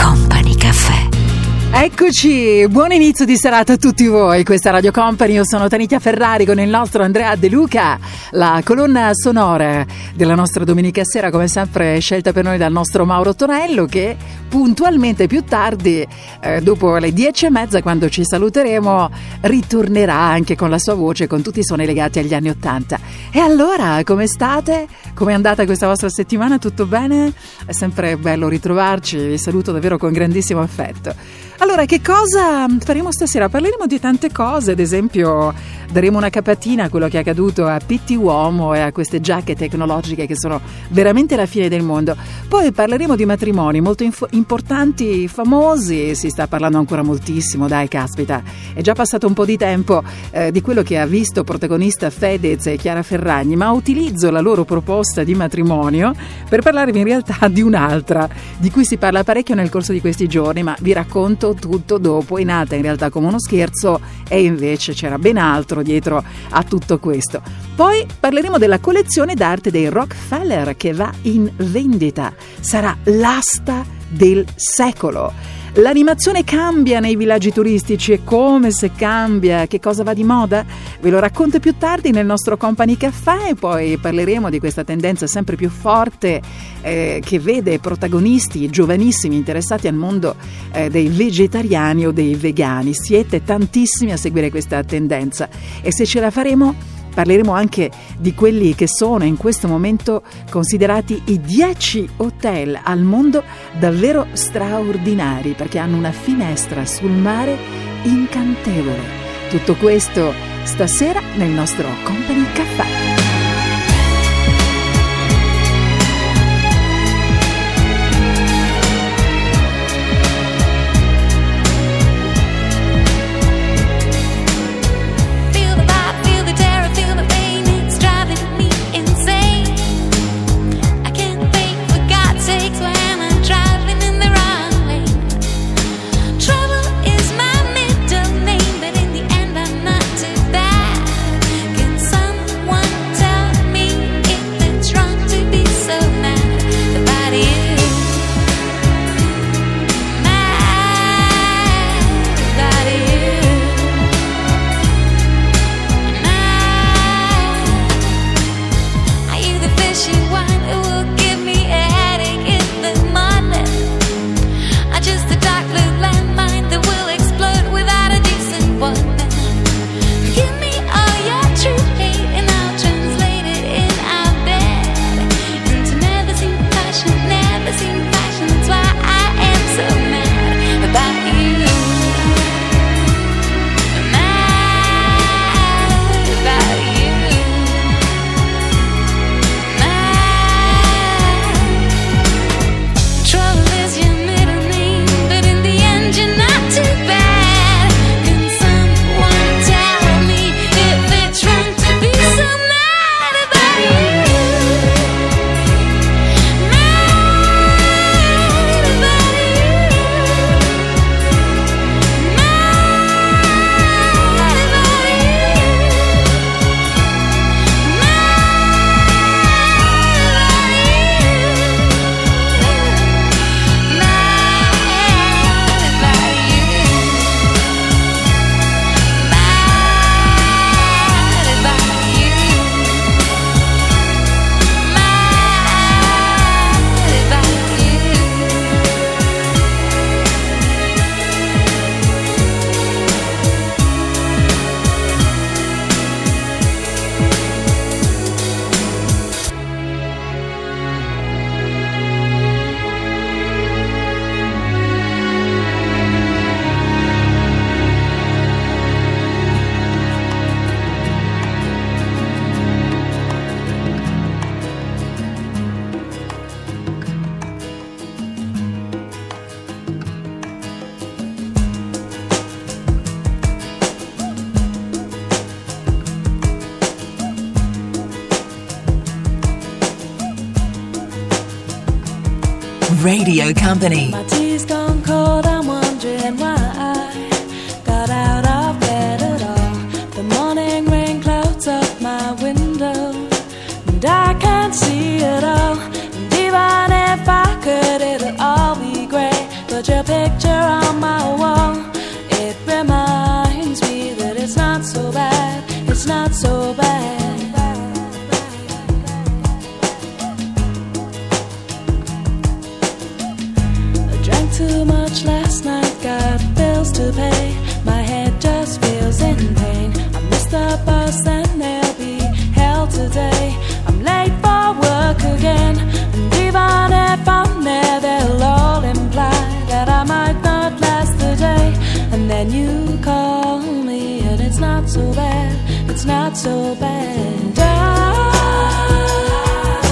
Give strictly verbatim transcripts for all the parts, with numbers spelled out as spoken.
Company Cafè. Eccoci, buon inizio di serata a tutti voi. Questa è Radio Company, io sono Tanitia Ferrari con il nostro Andrea De Luca. La colonna sonora della nostra domenica sera, come sempre, scelta per noi dal nostro Mauro Torello, che puntualmente più tardi, eh, dopo le dieci e mezza, quando ci saluteremo, ritornerà anche con la sua voce, con tutti i suoni legati agli anni Ottanta. E allora, come state? Come è andata questa vostra settimana? Tutto bene? È sempre bello ritrovarci, vi saluto davvero con grandissimo affetto. Allora, che cosa faremo stasera? Parleremo di tante cose, ad esempio daremo una capatina a quello che è accaduto a Pitti Uomo e a queste giacche tecnologiche che sono veramente la fine del mondo. Poi parleremo di matrimoni molto inf- importanti, famosi, si sta parlando ancora moltissimo, dai, caspita. È già passato un po' di tempo eh, di quello che ha visto protagonista Fedez e Chiara Ferragni, ma utilizzo la loro proposta di matrimonio per parlarvi in realtà di un'altra, di cui si parla parecchio nel corso di questi giorni, ma vi racconto tutto dopo. È nata in realtà come uno scherzo e invece c'era ben altro dietro a tutto questo. Poi parleremo della collezione d'arte dei Rockefeller che va in vendita, sarà l'asta del secolo. L'animazione cambia nei villaggi turistici e come se cambia, che cosa va di moda? Ve lo racconto più tardi nel nostro Company Cafè e poi parleremo di questa tendenza sempre più forte eh, che vede protagonisti giovanissimi interessati al mondo eh, dei vegetariani o dei vegani. Siete tantissimi a seguire questa tendenza e se ce la faremo parleremo anche di quelli che sono in questo momento considerati i dieci hotel al mondo davvero straordinari, perché hanno una finestra sul mare incantevole. Tutto questo stasera nel nostro Company Cafè. Radio Company. My tea's gone cold, I'm wondering why I got out of bed at all. The morning rain picture on my wall. It reminds me that it's not so bad, it's not so bad. I drank too much last night, got bills to pay. My head just feels in pain. I missed the bus and there'll be hell today. I'm late for work again, and even if I'm there, they'll all imply that I might not last the day. And then you call me, and it's not so bad, it's not so bad.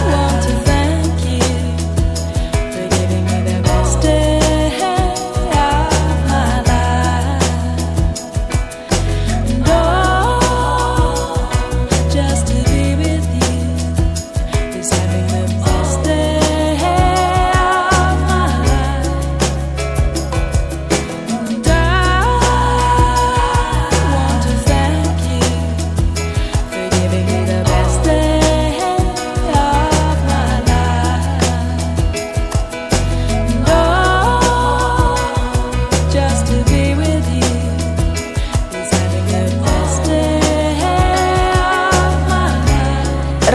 I want to thank you for giving me the best day of my life. And oh, just to be with you is having the best day of my life. And I want to thank you for giving me the best day of my life. And oh, just to be with you is having the best day of my life.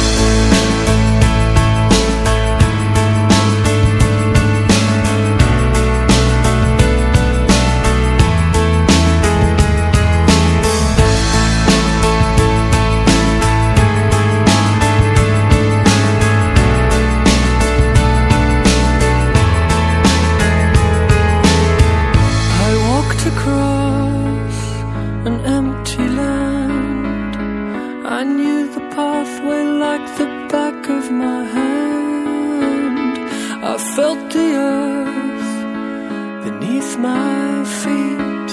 I walked across an empty land. I knew the pathway like the back of my hand. I felt the earth beneath my feet.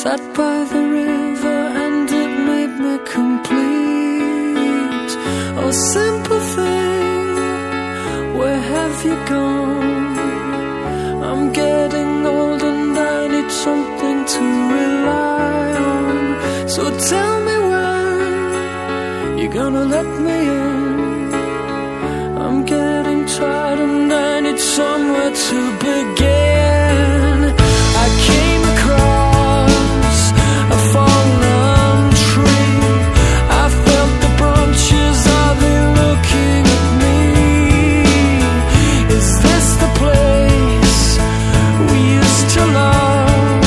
Sat by the river and it made me complete. Oh, simple thing, where have you gone? I'm getting old and I need something to rely on. So tell me when you're gonna let me in. I'm getting tired and I need somewhere to begin. I came across a fallen tree. I felt the branches, are they looking at me? Is this the place we used to love?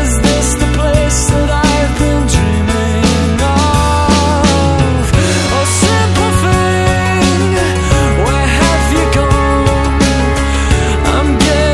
Is this the place that I've been dreaming of? Oh, simple thing, where have you gone? I'm getting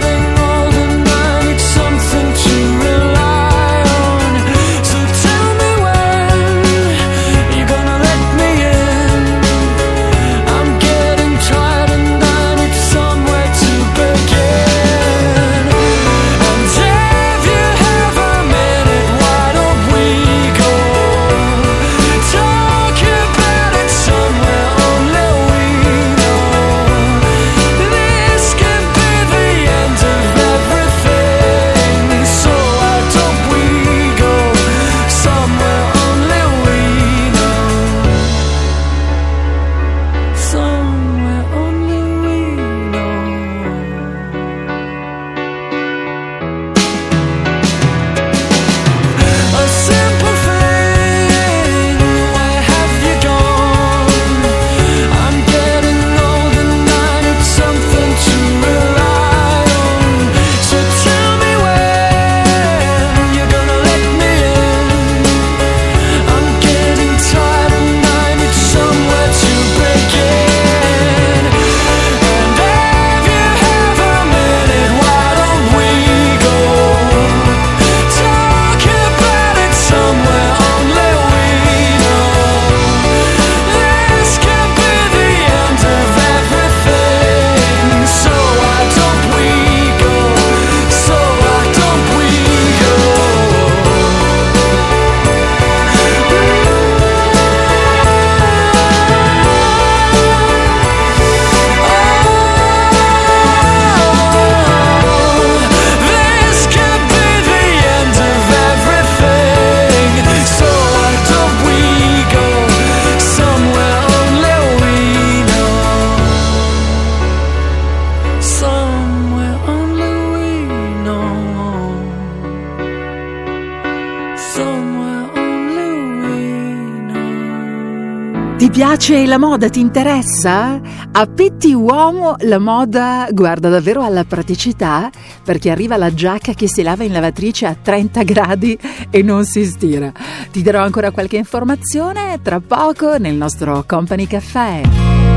Ti piace la moda? Ti interessa? A Pitti Uomo la moda guarda davvero alla praticità, perché arriva la giacca che si lava in lavatrice a trenta gradi e non si stira. Ti darò ancora qualche informazione tra poco nel nostro Company Cafè.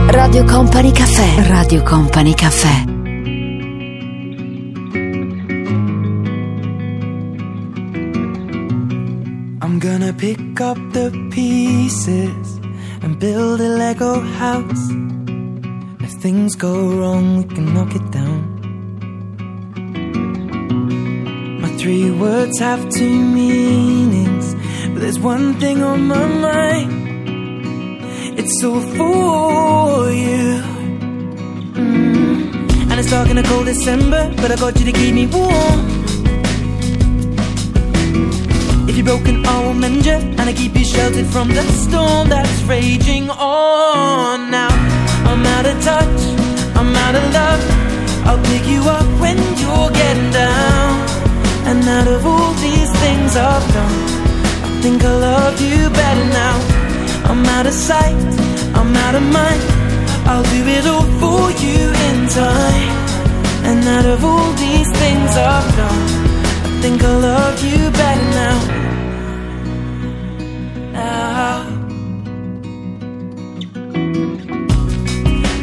Radio Company Cafè. Radio Company Cafè. I'm gonna pick up the pieces and build a Lego house. If things go wrong, we can knock it down. My three words have two meanings, but there's one thing on my mind. It's all for you. Mm. And it's dark in a cold December, but I got you to keep me warm. If you're broken, I will mend you, and I keep you sheltered from the storm that's raging on. Now I'm out of touch, I'm out of love. I'll pick you up when you're getting down. And out of all these things I've done, I think I love you better now. I'm out of sight, I'm out of mind. I'll do it all for you in time. And out of all these things I've done, I think I love you better now.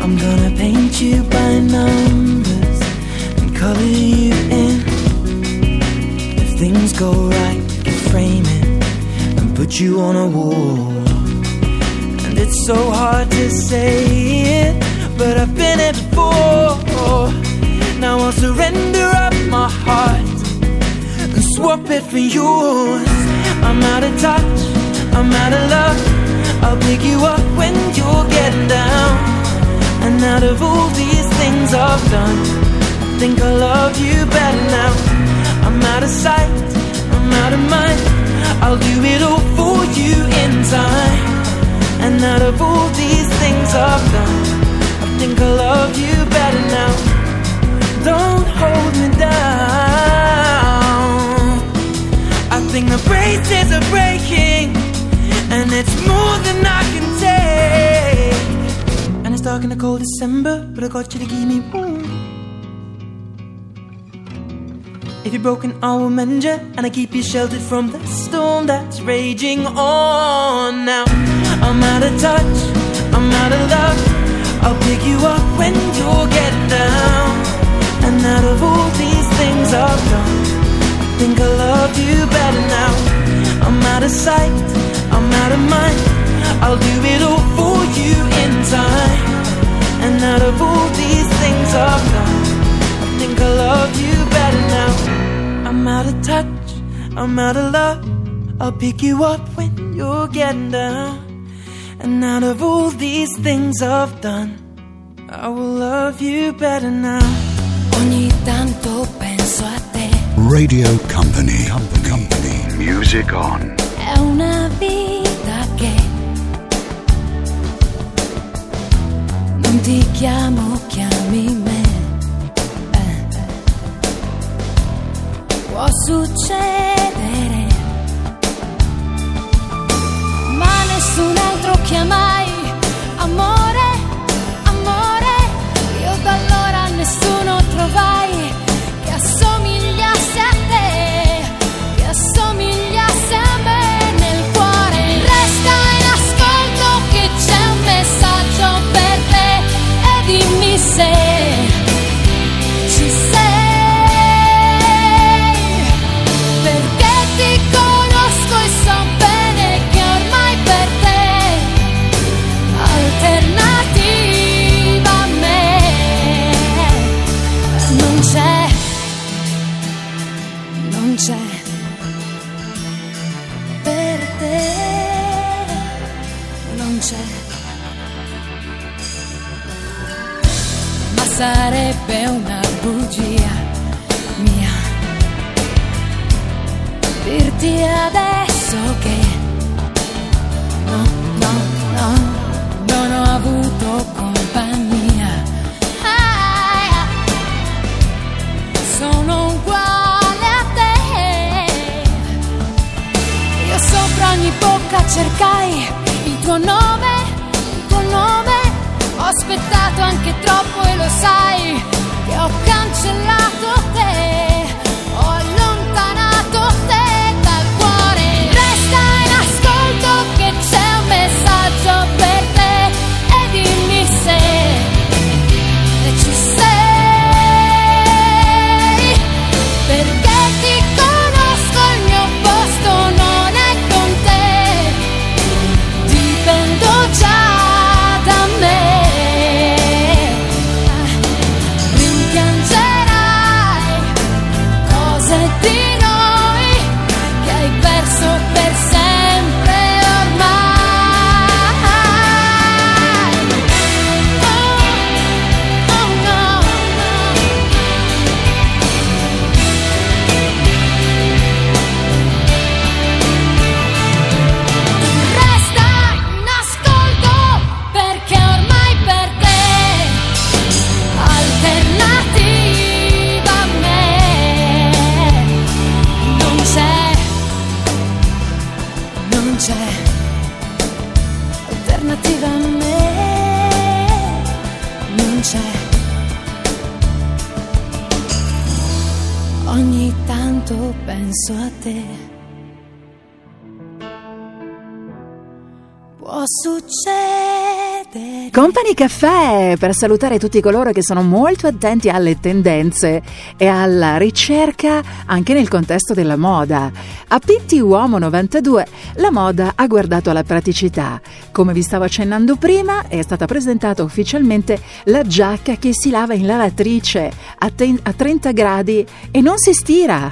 I'm gonna paint you by numbers and color you in. If things go right, we can frame it and put you on a wall. And it's so hard to say it, but I've been it before. Now I'll surrender up my heart and swap it for yours. I'm out of touch, I'm out of love. I'll pick you up when you're getting down. And out of all these things I've done, I think I love you better now. I'm out of sight, I'm out of mind. I'll do it all for you in time. And out of all these things I've done, I think I love you better now. Don't hold me down. I think the braces are breaking, and it's more than I can take. And it's dark in a cold December, but I got you to give me warm. If you're broken, I will mend you, and I keep you sheltered from the storm that's raging on. Now I'm out of touch, I'm out of love. I'll pick you up when you'll get down. And out of all these things I've done, I think I love you better now. I'm out of sight, I'm out of mind. I'll do it all for you in time. And out of all these things I've done, I think I love you better now. I'm out of touch, I'm out of love. I'll pick you up when you're getting down. And out of all these things I've done, I will love you better now. Ogni tanto penso a te. Radio Company, Company, Company. Music on. È una vita che non ti chiamo, chiami me. Eh. Può succedere, ma nessun altro chiamai amore, amore. Io da allora nessuno trovai che assomigliasse a te, che assomigliasse a me. Dimmi se ci sei, perché ti conosco e so bene che ormai per te alternativa a me non c'è, non c'è. Sarebbe una bugia mia dirti adesso che no, no, no, non ho avuto compagnia. Ah, sono uguale a te, loca cercai il tuo nome, il tuo nome. Ho aspettato anche troppo e lo sai che ho cancellato te, ho allontanato te dal cuore. Resta in ascolto che c'è un messaggio per te e dimmi se, se ci sei, perché penso a te. Può succedere. Company Cafè, per salutare tutti coloro che sono molto attenti alle tendenze e alla ricerca anche nel contesto della moda. A Pitti Uomo novantadue la moda ha guardato alla praticità. Come vi stavo accennando prima, è stata presentata ufficialmente la giacca che si lava in lavatrice a, ten- a trenta gradi e non si stira,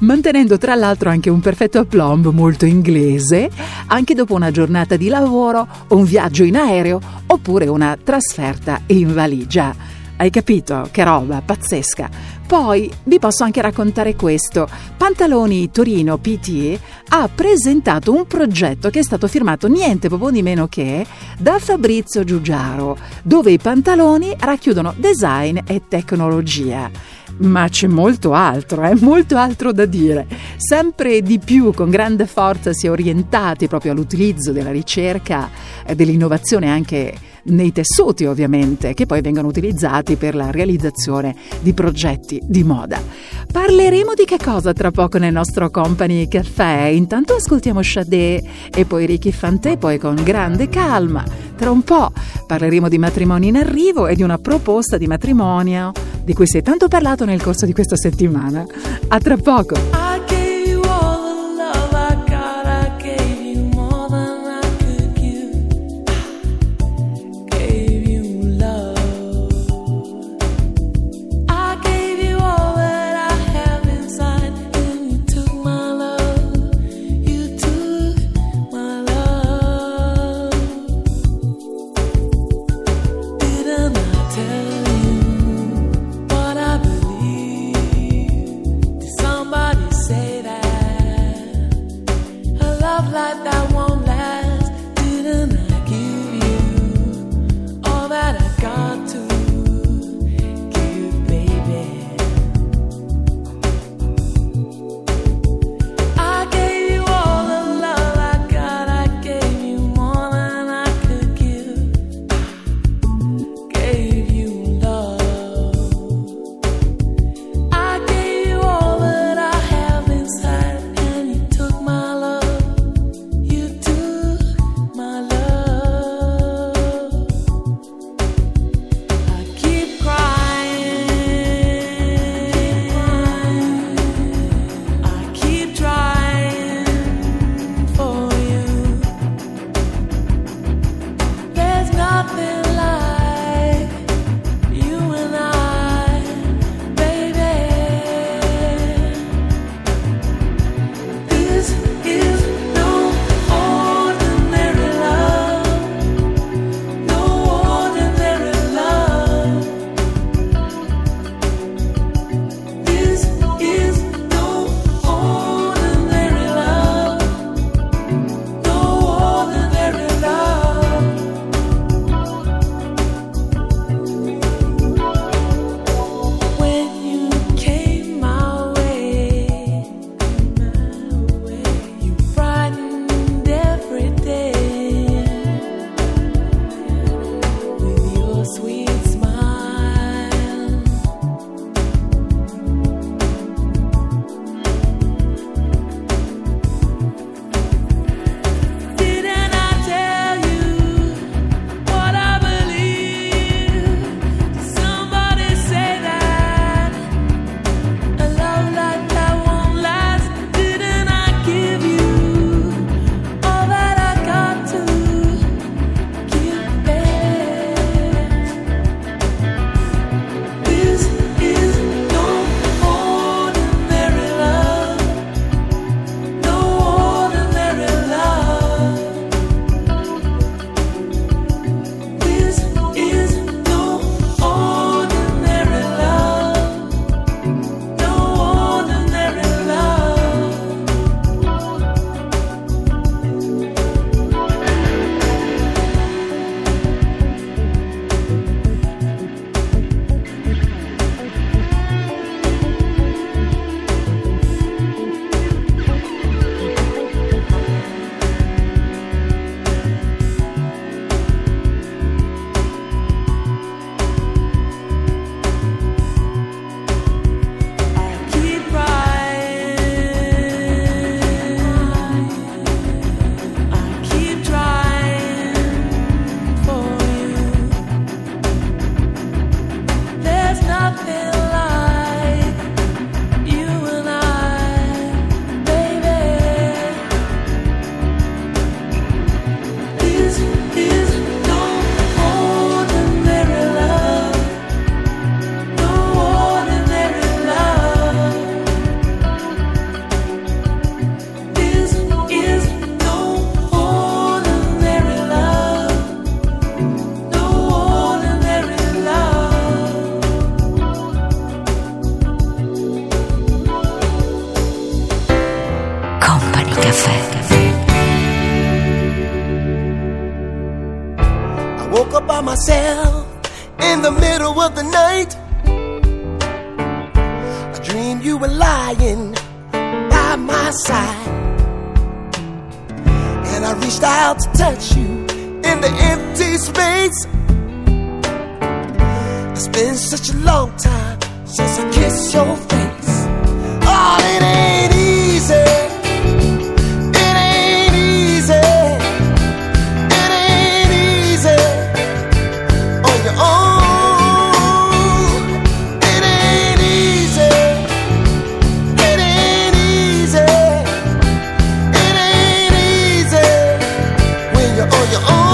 mantenendo tra l'altro anche un perfetto aplomb molto inglese, anche dopo una giornata di lavoro, un viaggio in aereo oppure una trasferta in valigia. Hai capito? Che roba pazzesca! Poi vi posso anche raccontare questo. Pantaloni Torino P T ha presentato un progetto che è stato firmato niente proprio di meno che da Fabrizio Giugiaro, dove i pantaloni racchiudono design e tecnologia. Ma c'è molto altro, eh? molto altro da dire. Sempre di più, con grande forza, si è orientati proprio all'utilizzo della ricerca e dell'innovazione anche nei tessuti, ovviamente, che poi vengono utilizzati per la realizzazione di progetti di moda. Parleremo di che cosa tra poco nel nostro Company Cafè. Intanto ascoltiamo Chateau e poi Ricky Fantè, poi con grande calma. Tra un po' parleremo di matrimoni in arrivo e di una proposta di matrimonio di cui si è tanto parlato nel corso di questa settimana. A tra poco! Cafè. I woke up by myself in the middle of the night. I dreamed you were lying by my side, and I reached out to touch you in the empty space. It's been such a long time since I kissed your face. Oh, it ain't easy. It ain't easy. It ain't easy on your own. It ain't easy. It ain't easy. It ain't easy when you're on your own.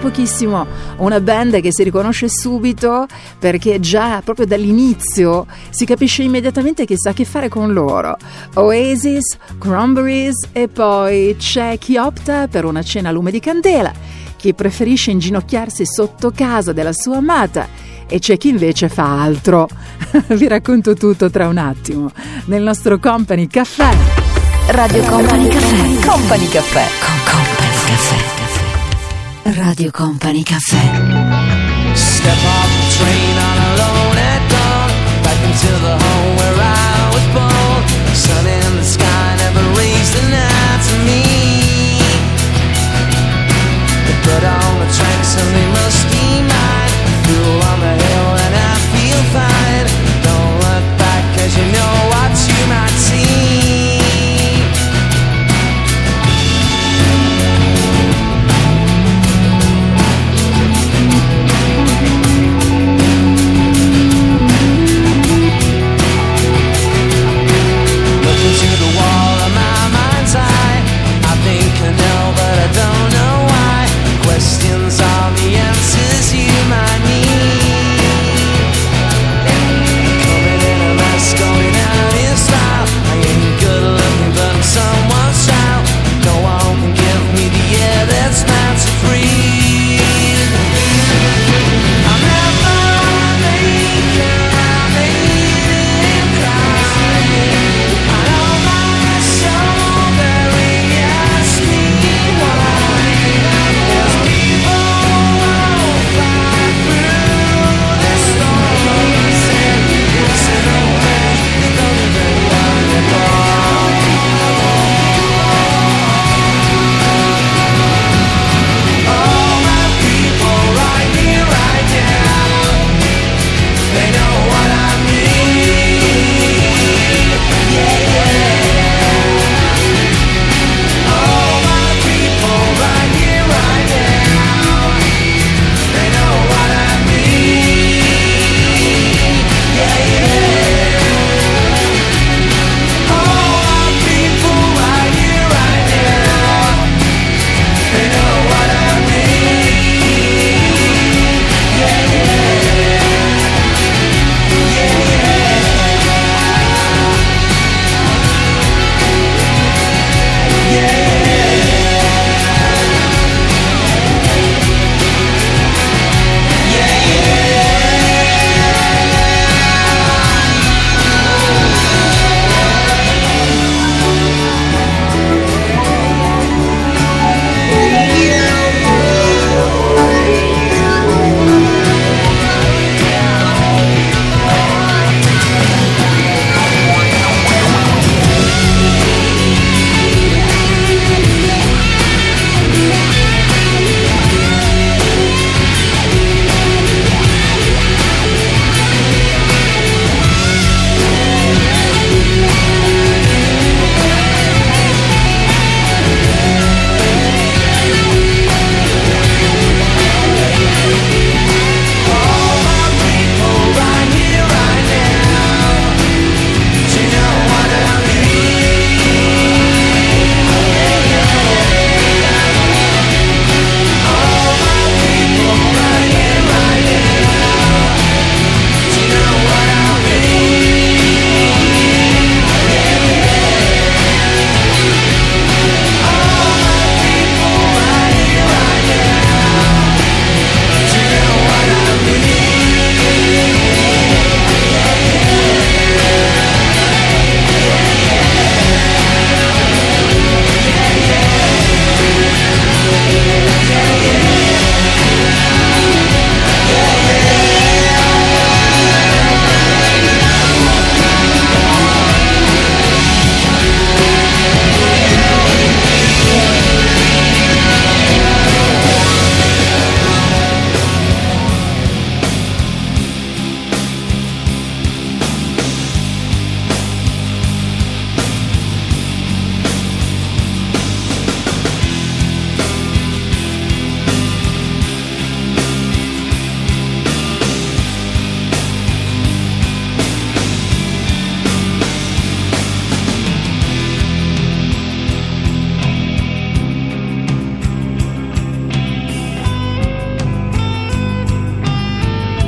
Pochissimo, una band che si riconosce subito perché già proprio dall'inizio si capisce immediatamente che sa che fare con loro. Oasis, Cranberries, e poi c'è chi opta per una cena a lume di candela, chi preferisce inginocchiarsi sotto casa della sua amata e c'è chi invece fa altro. Vi racconto tutto tra un attimo nel nostro Company Cafè. Radio Company Cafè. Company Cafè. Company Cafè. Radio Company Cafè. Step off the train on alone at dawn, back into the home where I was born. Sun in the sky never reached the night to me. The blood on the tracks of the musky night, through on the hill and I feel fine. Don't look back cause you know what you might see.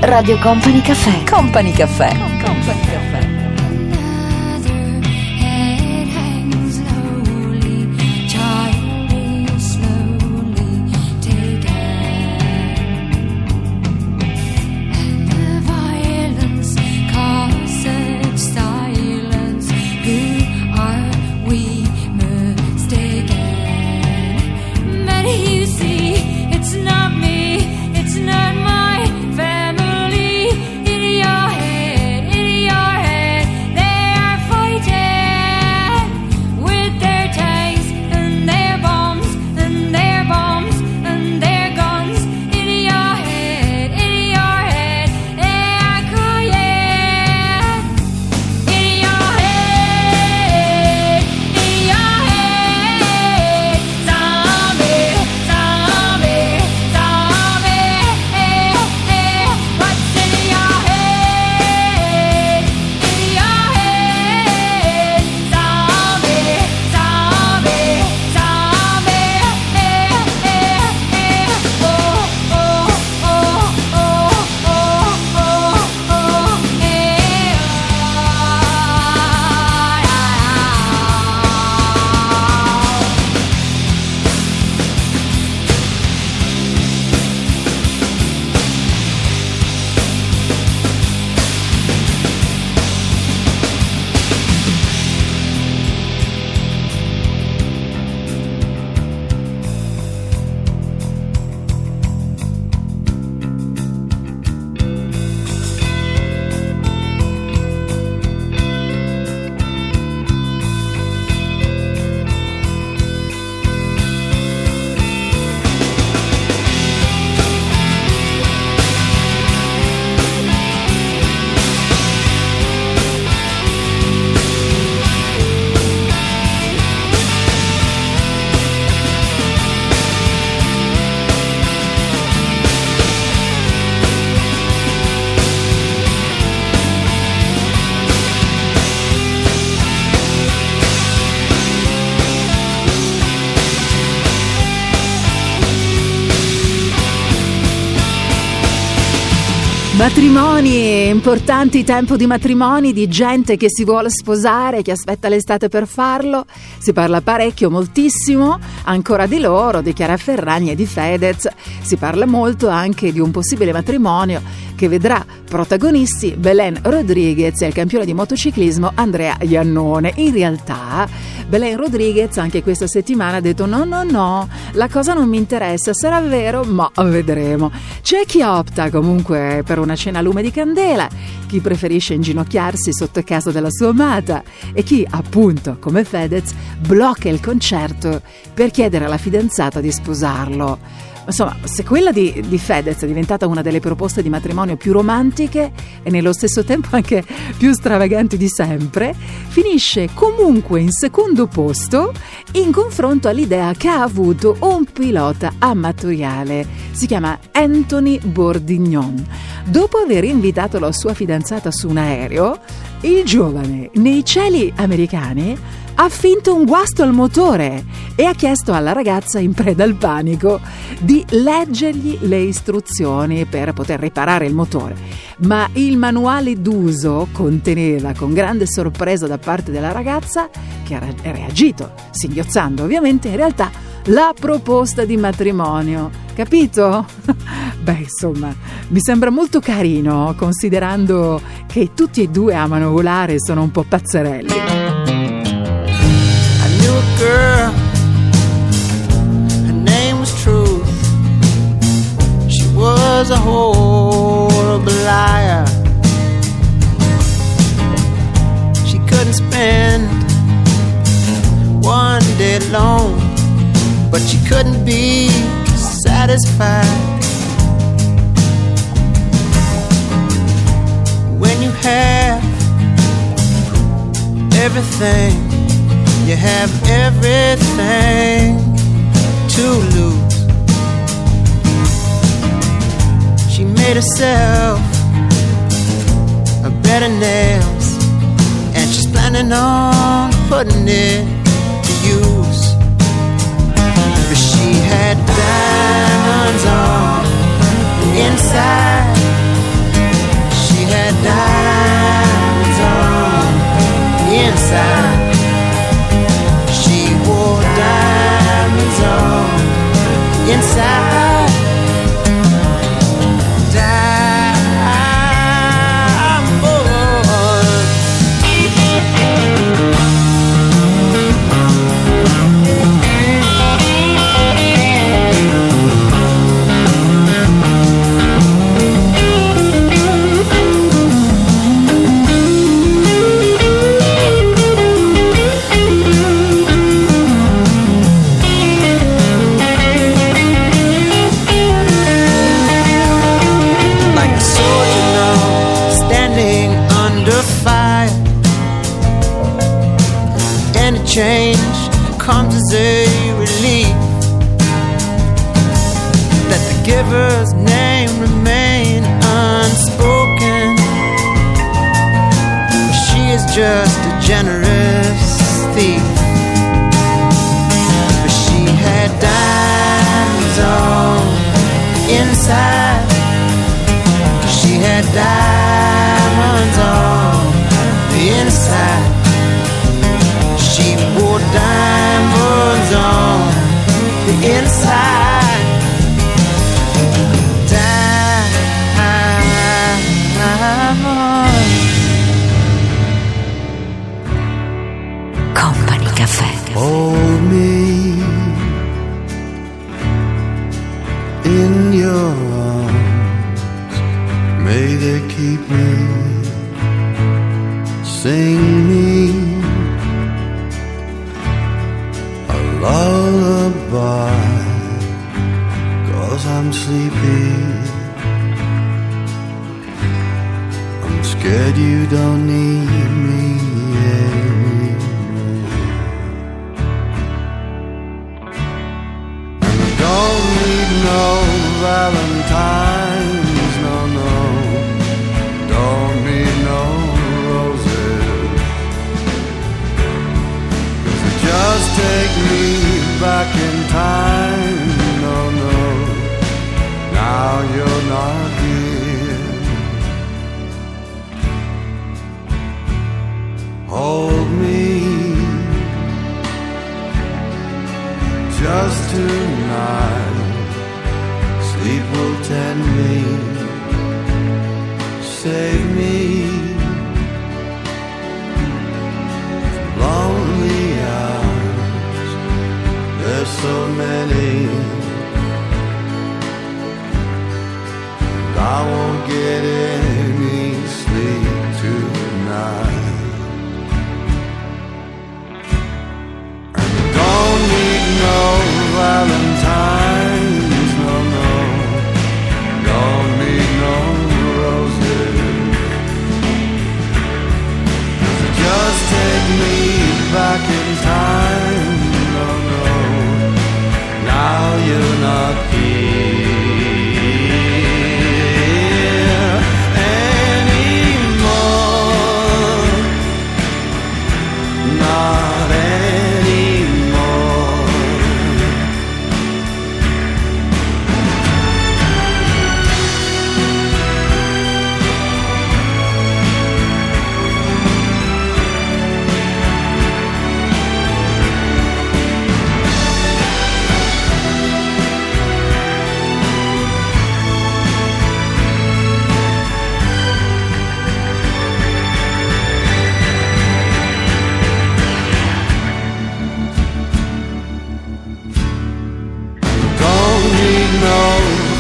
Radio Company Cafè. Company Cafè. Company Cafè. Matrimoni importanti, tempo di matrimoni, di gente che si vuole sposare, che aspetta l'estate per farlo. Si parla parecchio, moltissimo, ancora di loro, di Chiara Ferragni e di Fedez. Si parla molto anche di un possibile matrimonio che vedrà protagonisti Belen Rodriguez e il campione di motociclismo Andrea Iannone. In realtà Belen Rodriguez anche questa settimana ha detto no no no, la cosa non mi interessa, sarà vero ma vedremo. C'è chi opta comunque per una cena a lume di candela, chi preferisce inginocchiarsi sotto casa della sua amata e chi appunto come Fedez blocca il concerto per chiedere alla fidanzata di sposarlo. Insomma, se quella di, di Fedez è diventata una delle proposte di matrimonio più romantiche e nello stesso tempo anche più stravaganti di sempre, finisce comunque in secondo posto in confronto all'idea che ha avuto un pilota amatoriale. Si chiama Anthony Bordignon. Dopo aver invitato la sua fidanzata su un aereo, il giovane nei cieli americani ha finto un guasto al motore e ha chiesto alla ragazza in preda al panico di leggergli le istruzioni per poter riparare il motore. Ma il manuale d'uso conteneva, con grande sorpresa da parte della ragazza, che ha reagito singhiozzando ovviamente, in realtà la proposta di matrimonio. Capito? Beh, insomma, mi sembra molto carino, considerando che tutti e due amano volare e sono un po' pazzerelli. Girl, her name was Truth. She was a horrible liar. She couldn't spend one day alone, but she couldn't be satisfied. When you have everything, you have everything to lose. She made herself a bed of nails, and she's planning on putting it to use. But she had diamonds on the inside, inside. Time change comes as a relief, let the giver's name remain unspoken. She is just a generous thief, but she had diamonds on inside. She had diamonds on the inside. She wore diamonds on the inside. Diamonds. Company Cafè. Hold me in your arms, may they keep me. Sing me lullaby, 'cause I'm sleepy. I'm scared you don't need me anymore. And I don't need no valentines, no, no. Don't need no roses, 'cause they just take me back in time, no, no. Now you're not here. Hold me just tonight. Sleep will tend me, save me from lonely hours. There's so many, and I won't get any sleep tonight. And I don't need no valentines, no, no. Don't need no roses. 'Cause they just take me back in time. Now you're not here anymore, not anymore.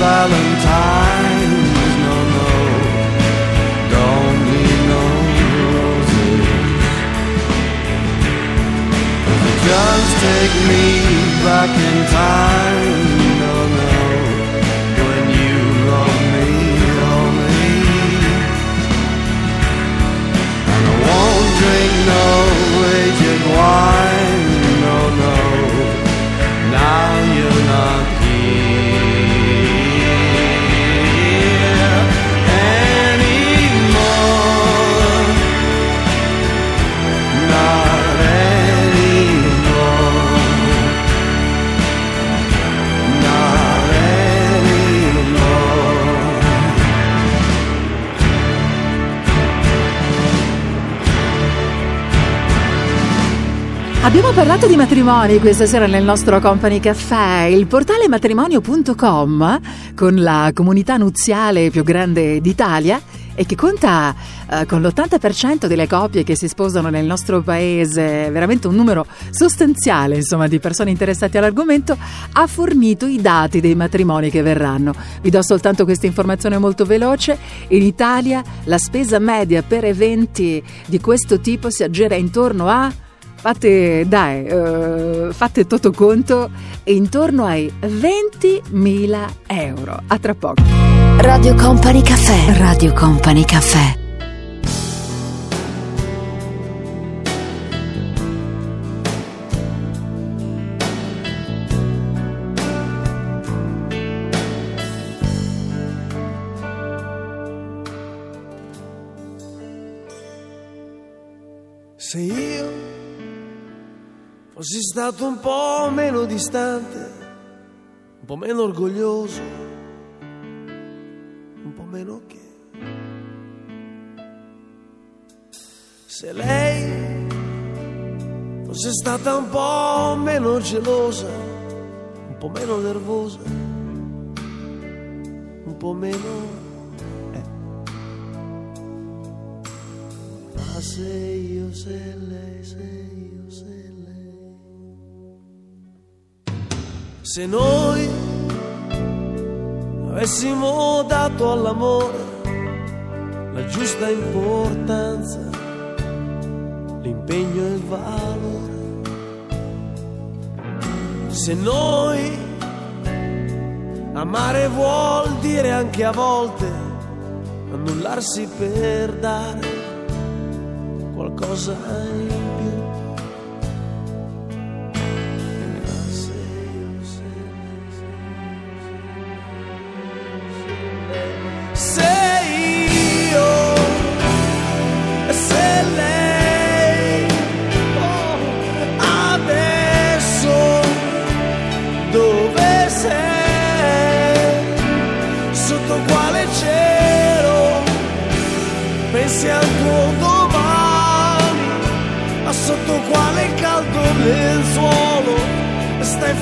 Valentines, no, no. Don't need no roses. 'Cause they just take me back in time, no, no. When you love me only. And I won't drink no aged wine, no, no. Now you're not here. Not anymore. Abbiamo parlato di matrimoni questa sera nel nostro Company Cafè, il portale matrimonio punto com con la comunità nuziale più grande d'Italia e che conta eh, con l'ottanta per cento delle coppie che si sposano nel nostro paese, veramente un numero sostanziale insomma di persone interessate all'argomento, ha fornito i dati dei matrimoni che verranno. Vi do soltanto questa informazione molto veloce: in Italia la spesa media per eventi di questo tipo si aggira intorno a Fate, dai, uh, fate tutto conto, intorno ai ventimila euro. A tra poco. Radio Company Cafè. Radio Company Cafè. Sì. Fossi stato un po' meno distante, un po' meno orgoglioso, un po' meno che. Se lei fosse stata un po' meno gelosa, un po' meno nervosa, un po' meno eh. Ma se io, se lei, se io, se lei. Se noi avessimo dato all'amore la giusta importanza, l'impegno e il valore. Se noi amare vuol dire anche a volte annullarsi per dare qualcosa in più.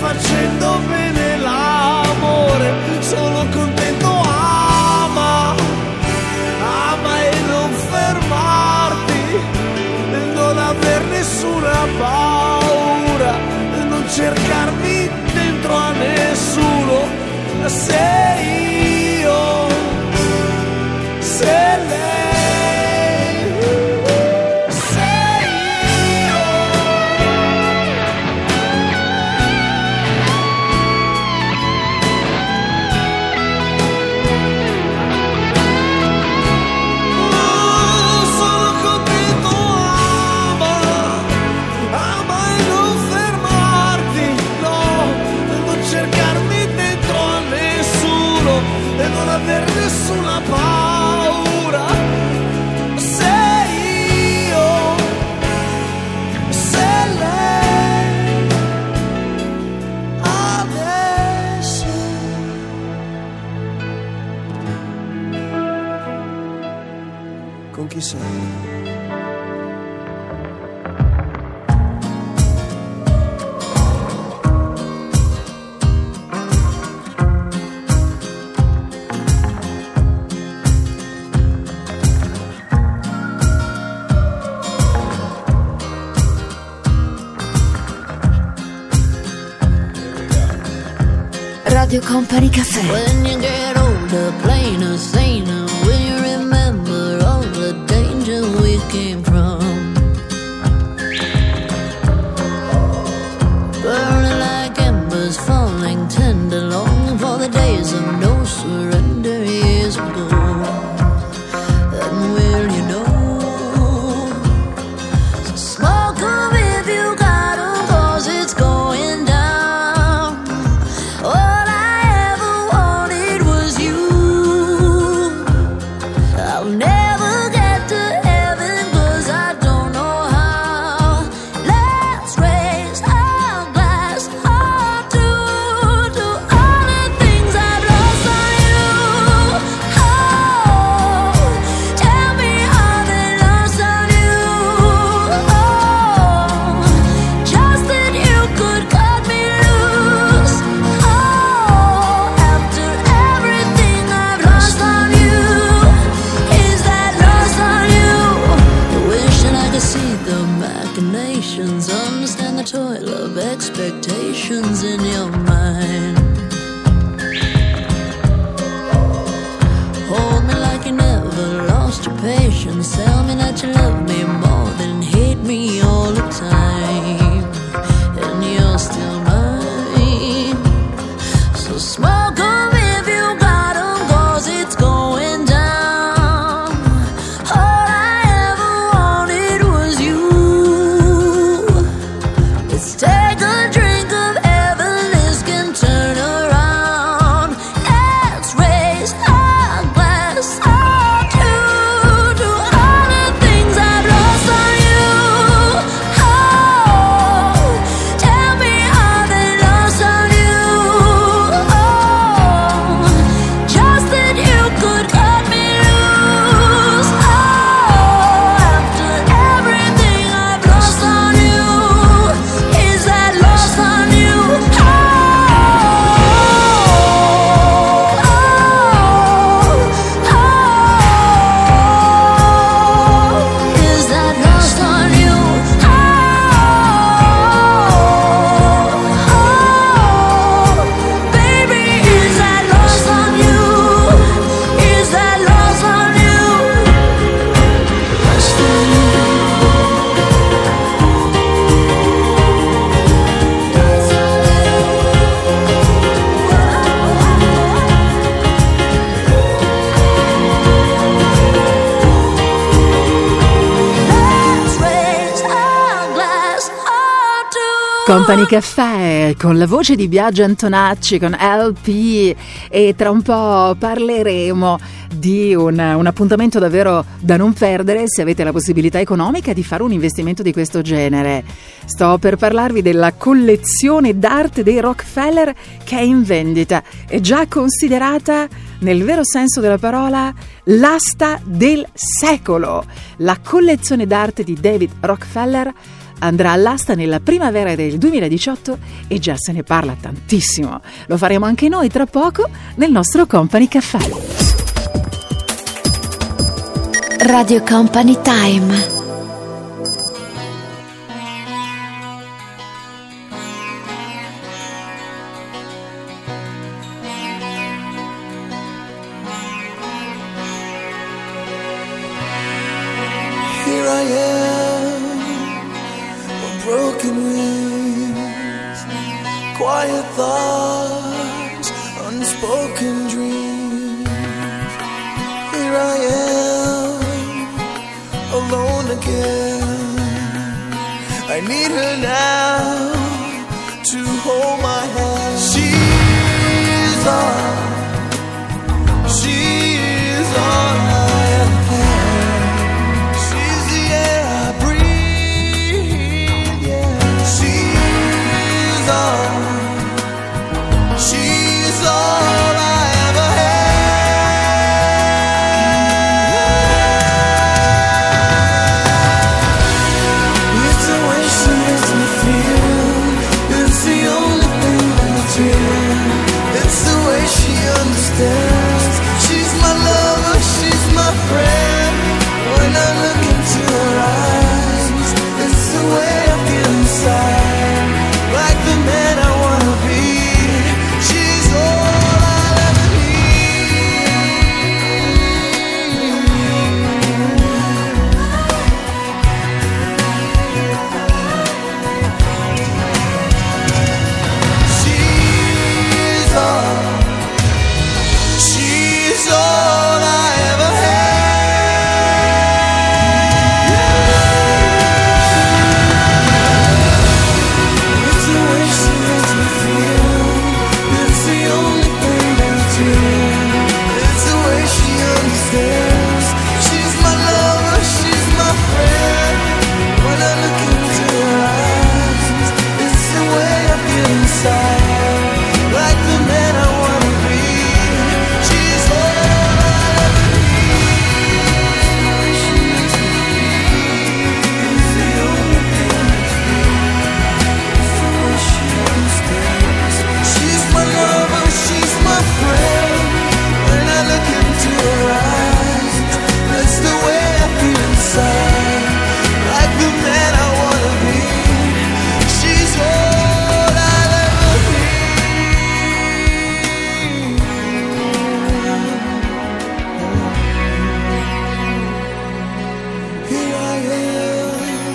Facendo bene l'amore, sono contento, ama, ama e non fermarti, non aver nessuna paura, non cercarmi dentro a nessuno, sei io, sei lei. Radio Company Cafè. When you get older, plainer, saner, will you remember all the danger we came from? Burning like embers, falling tender, longing for the days of no surrender years ago. And will you know? So smoke 'em if you got 'em, 'cause it's going down. All I ever wanted was you. and tell me that you love me more than hate me all the time, and you're still mine. So smoke 'em if you got 'em, 'cause it's going down. All I ever wanted was you. Let's take a drink of Evelyn's, can turn around. Let's raise our glass up to do all the things I've lost on you. Oh, tell me all the lost on you. Oh, just that you could cut me loose. Oh, after everything I've lost on you, is that lost on you? Oh, oh, oh, is that lost on you? Oh, baby, is that lost on you? Is that lost on you? Lost on you. Let's raise our glass up to Company Cafè con la voce di Biagio Antonacci con L P, e tra un po' parleremo di un, un appuntamento davvero da non perdere se avete la possibilità economica di fare un investimento di questo genere. Sto per parlarvi della collezione d'arte dei Rockefeller che è in vendita, è già considerata nel vero senso della parola l'asta del secolo. La collezione d'arte di David Rockefeller andrà all'asta nella primavera del duemiladiciotto e già se ne parla tantissimo. Lo faremo anche noi tra poco nel nostro Company Cafè. Radio Company Time. Here I am, on broken wings, quiet thoughts, unspoken dreams. Here I am, alone again. I need her now to hold my hand. She's on, she's on my hand. She's the air I breathe, yeah. She's all, she's all I ever had. It's the way she makes me feel. It's the only thing I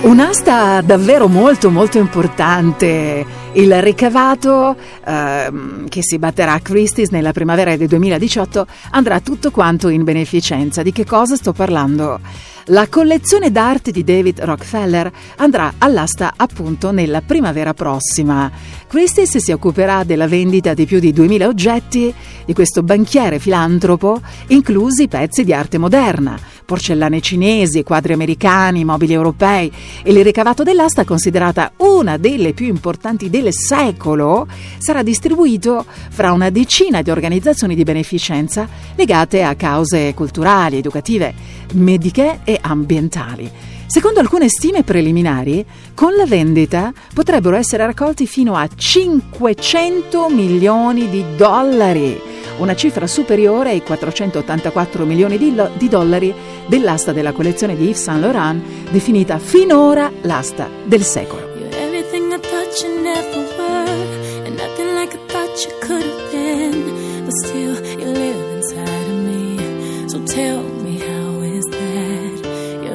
Un'asta davvero molto molto importante, il ricavato eh, che si batterà a Christie's nella primavera del duemiladiciotto andrà tutto quanto in beneficenza. Di che cosa sto parlando? La collezione d'arte di David Rockefeller andrà all'asta appunto nella primavera prossima. Christie's si occuperà della vendita di più di duemila oggetti di questo banchiere filantropo, inclusi pezzi di arte moderna, porcellane cinesi, quadri americani, mobili europei. E il ricavato dell'asta, considerata una delle più importanti del secolo, sarà distribuito fra una decina di organizzazioni di beneficenza legate a cause culturali, educative, mediche e ambientali. Secondo alcune stime preliminari, con la vendita potrebbero essere raccolti fino a cinquecento milioni di dollari, una cifra superiore ai quattrocentottantaquattro milioni di, lo- di dollari dell'asta della collezione di Yves Saint Laurent, definita finora l'asta del secolo.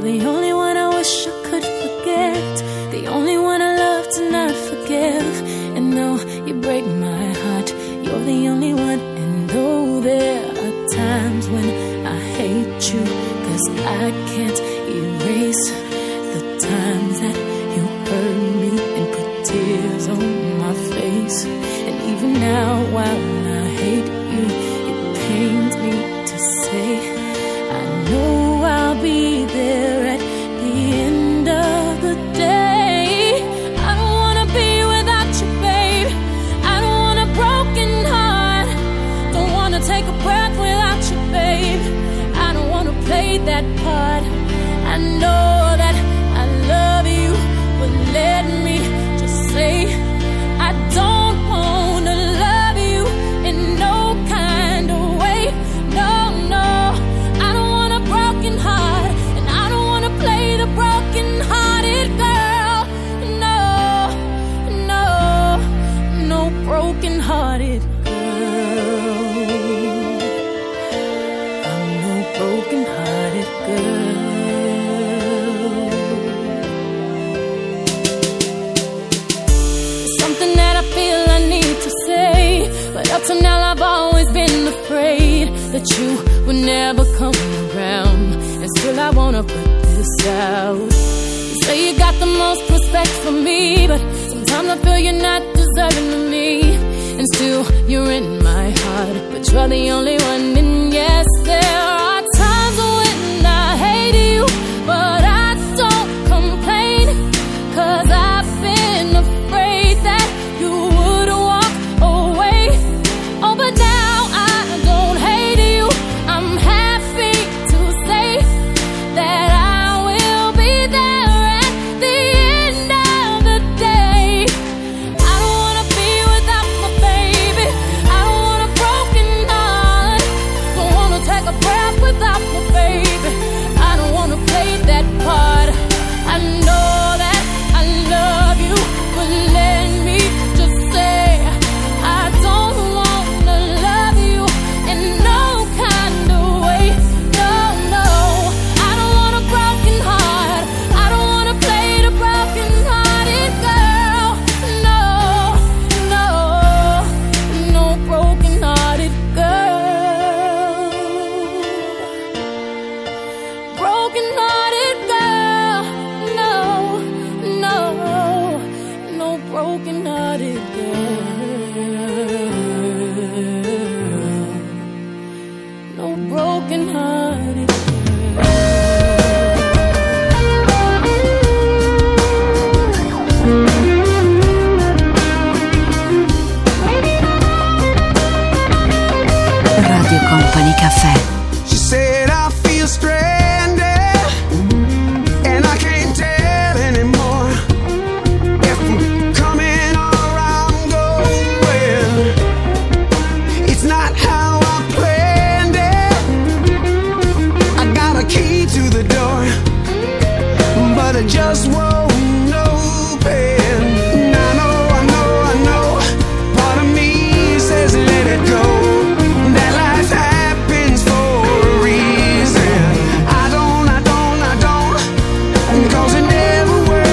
The only one I wish I could forget, the only one I love to not forgive. And no, you break my heart, you're the only one. And though there are times when I hate you, cause I can't erase the times that you hurt me and put tears on my face. And even now while I hate you, it pains me to say I know I'll be there. That part, I know that I love you, but let me just say I don't wanna love you in no kind of way. No, no, I don't want a broken heart, and I don't wanna play the broken-hearted girl. No, no, no broken-hearted. Up till now I've always been afraid that you would never come around, and still I wanna put this out. You say you got the most respect for me, but sometimes I feel you're not deserving of me. And still you're in my heart, but you're the only one. And yes, there are times when I hate you, but I don't complain, cause I've been afraid that you cause it never works.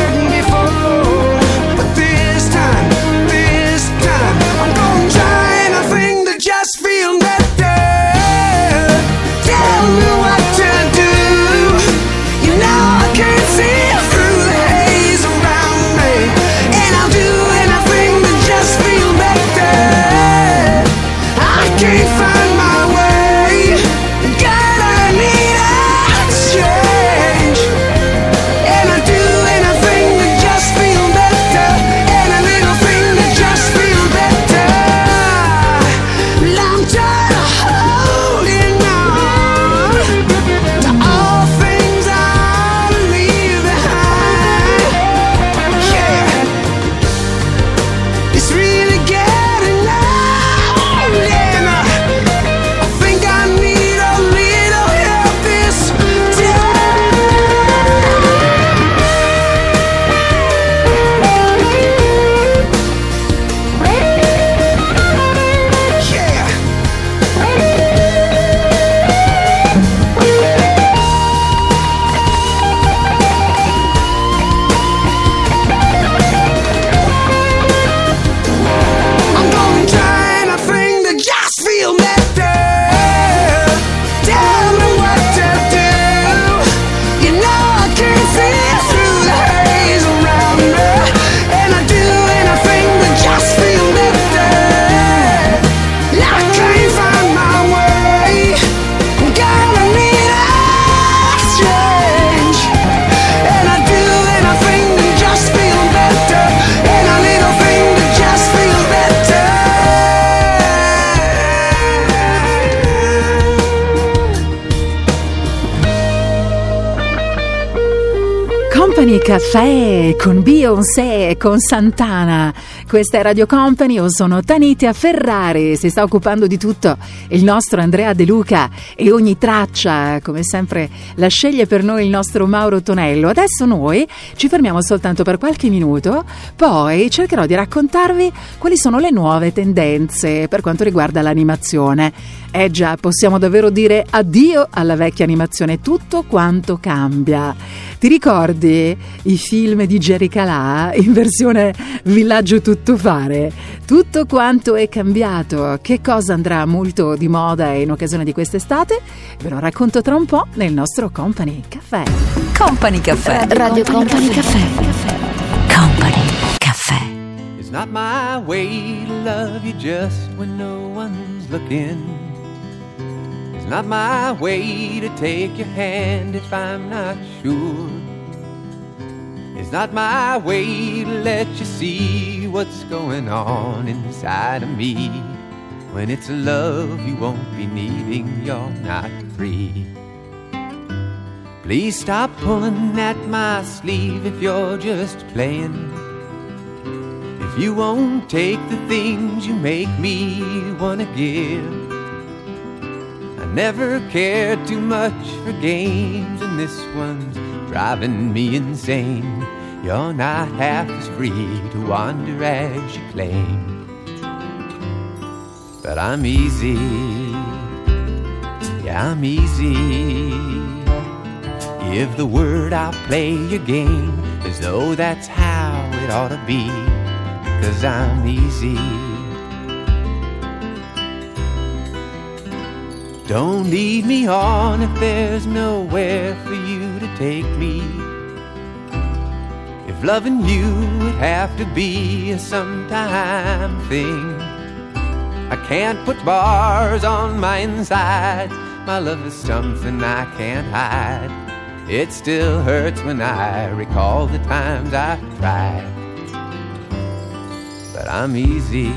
Company Cafè con Beyoncé e con Santana. Questa è Radio Company, io sono Tanitia Ferrari, si sta occupando di tutto il nostro Andrea De Luca e ogni traccia, come sempre, la sceglie per noi il nostro Mauro Torello. Adesso noi ci fermiamo soltanto per qualche minuto, poi cercherò di raccontarvi quali sono le nuove tendenze per quanto riguarda l'animazione. Eh già, possiamo davvero dire addio alla vecchia animazione, tutto quanto cambia. Ti ricordi i film di Jerry Calà in versione Villaggio tuttofare? Tutto quanto è cambiato. Che cosa andrà molto di moda in occasione di quest'estate? Ve lo racconto tra un po' nel nostro Company Cafè. Company Cafè. Radio Company Cafè. Company Cafè. It's not my way to love you just when no one's looking. It's not my way to take your hand if I'm not sure. It's not my way to let you see what's going on inside of me. When it's a love you won't be needing, you're not free. Please stop pulling at my sleeve if you're just playing. If you won't take the things you make me wanna give. I never cared too much for games, and this one's driving me insane. You're not half as free to wander as you claim. But I'm easy, yeah, I'm easy. Give the word, I'll play your game as though that's how it ought to be. Because I'm easy. Don't lead me on if there's nowhere for you to take me. If loving you would have to be a sometime thing. I can't put bars on my insides. My love is something I can't hide. It still hurts when I recall the times I've tried. But I'm easy.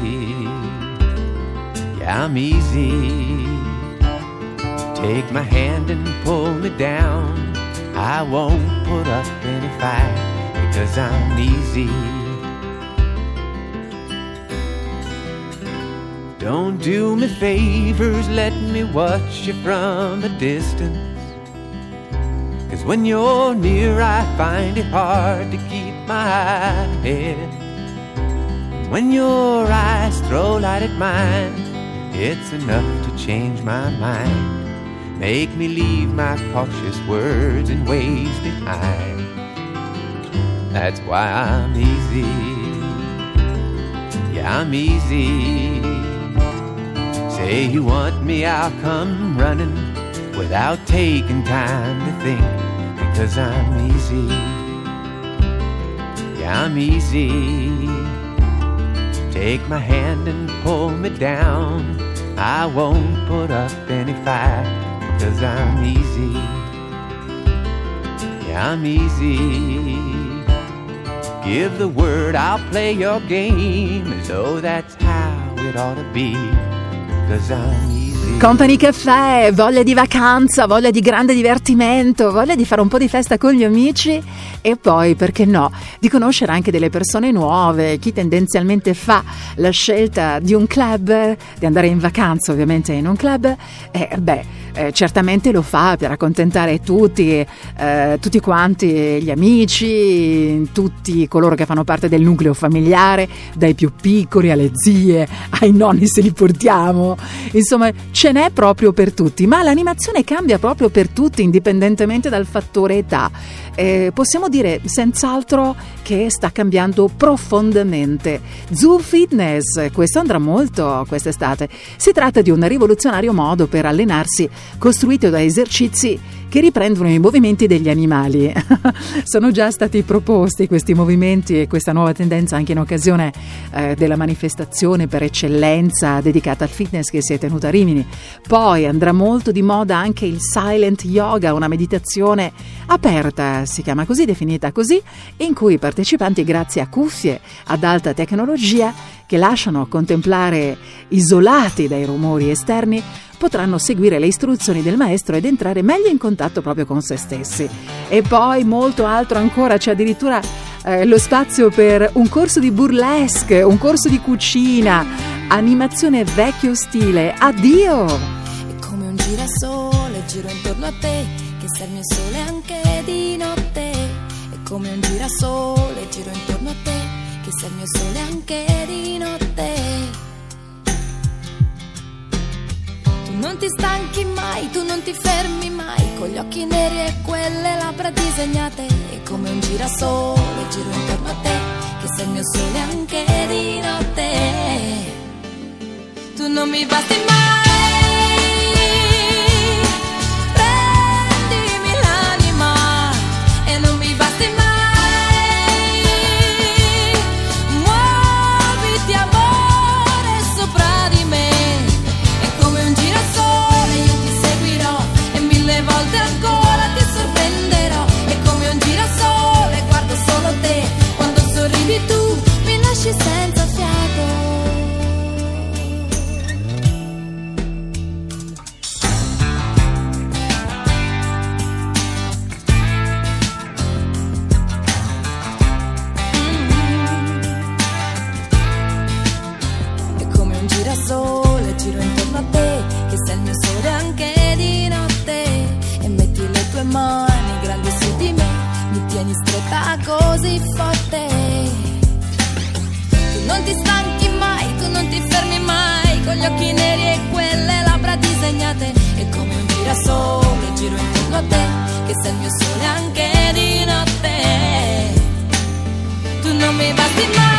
Yeah, I'm easy. Take my hand and pull me down. I won't put up any fight because I'm easy. Don't do me favors, let me watch you from a distance. Cause when you're near I find it hard to keep my head. When your eyes throw light at mine, it's enough to change my mind. Make me leave my cautious words and ways behind. That's why I'm easy. Yeah, I'm easy. Say you want me, I'll come running without taking time to think. Because I'm easy. Yeah, I'm easy. Take my hand and pull me down. I won't put up any fight, 'cause I'm easy. Yeah, I'm easy. Give the word, I'll play your game as though that's how it ought to be, 'cause I'm easy. Company Cafè, voglia di vacanza, voglia di grande divertimento, voglia di fare un po' di festa con gli amici e poi, perché no, di conoscere anche delle persone nuove. Chi tendenzialmente fa la scelta di un club, di andare in vacanza ovviamente in un club, eh, beh, eh, certamente lo fa per accontentare tutti, eh, tutti quanti gli amici, tutti coloro che fanno parte del nucleo familiare, dai più piccoli alle zie, ai nonni se li portiamo, insomma ce n'è proprio per tutti, ma l'animazione cambia proprio per tutti, indipendentemente dal fattore età. Eh, possiamo dire senz'altro che sta cambiando profondamente. Zoo Fitness, questo andrà molto quest'estate. Si tratta di un rivoluzionario modo per allenarsi, costruito da esercizi che riprendono i movimenti degli animali. Sono già stati proposti questi movimenti e questa nuova tendenza anche in occasione eh, della manifestazione per eccellenza dedicata al fitness che si è tenuta a Rimini. Poi andrà molto di moda anche il silent yoga, una meditazione aperta, si chiama così, definita così, in cui i partecipanti, grazie a cuffie ad alta tecnologia che lasciano contemplare isolati dai rumori esterni, potranno seguire le istruzioni del maestro ed entrare meglio in contatto proprio con se stessi. E poi molto altro ancora, c'è addirittura eh, lo spazio per un corso di burlesque, un corso di cucina, animazione vecchio stile. Addio! E come un girasole giro intorno a te, che sei il mio sole anche di notte. E come un girasole giro intorno a te, che sei il mio sole anche di notte. Non ti stanchi mai, tu non ti fermi mai, con gli occhi neri e quelle labbra disegnate. E come un girasole giro intorno a te, che sei il mio sole anche di notte. Tu non mi basti mai. Senza fiato. E come un girasole giro intorno a te, che sei il mio sole anche di notte. E metti le tue mani grandi su di me, mi tieni stretta così forte. Non ti stanchi mai, tu non ti fermi mai, con gli occhi neri e quelle labbra disegnate. E come un girasole giro intorno a te, che sei il mio sole anche di notte. Tu non mi basti mai.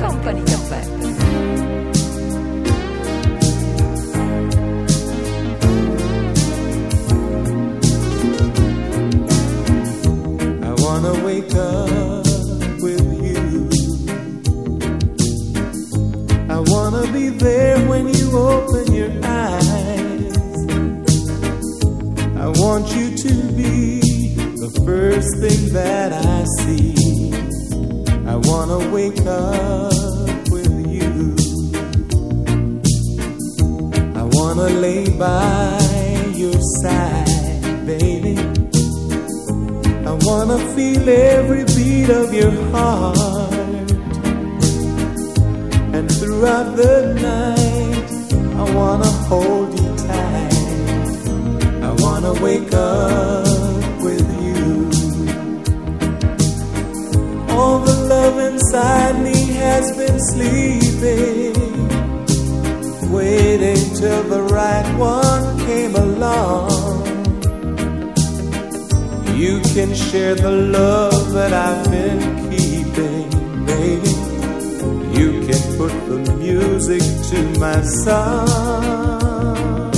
Company Cafè. wanna wake up with you. I wanna be there when you open your eyes. I want you to be the first thing that I see. I wanna wake up with you. I wanna lay by your side, baby. I wanna feel every beat of your heart, and throughout the night I wanna hold you tight. I wanna wake up with you. All the love inside me has been sleeping, waiting till the right one came along. You can share the love that I've been keeping, baby. You can put the music to my song.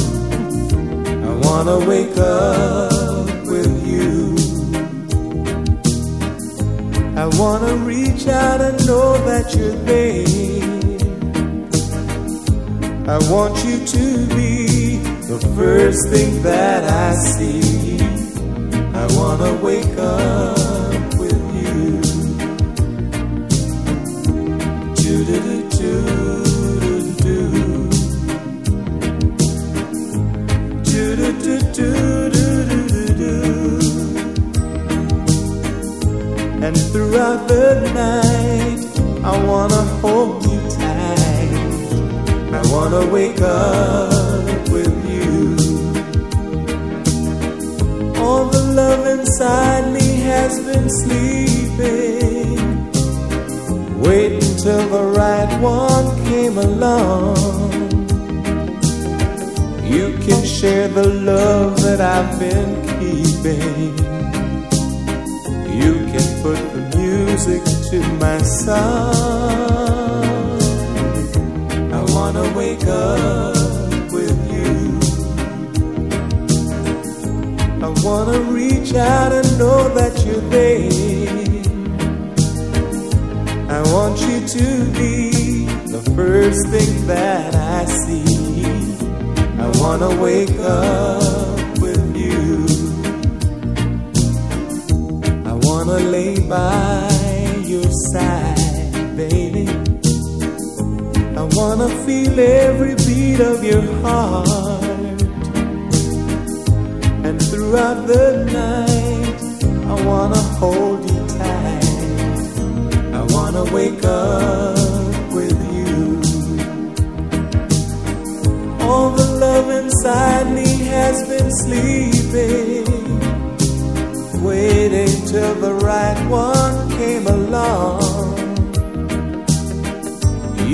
I wanna wake up with you. I wanna reach out and know that you're there. I want you to be the first thing that I see. I wanna wake up with you. Do do do do do do do do do do. And throughout the night, I wanna hold you tight. I wanna wake up with you. All the love inside me has been sleeping, waiting till the right one came along. You can share the love that I've been keeping. You can put the music to my song. I wanna wake up. I wanna reach out and know that you're there. I want you to be the first thing that I see. I wanna wake up with you. I wanna lay by your side, baby. I wanna feel every beat of your heart. And throughout the night, I wanna hold you tight. I wanna wake up with you. All the love inside me has been sleeping, waiting till the right one came along.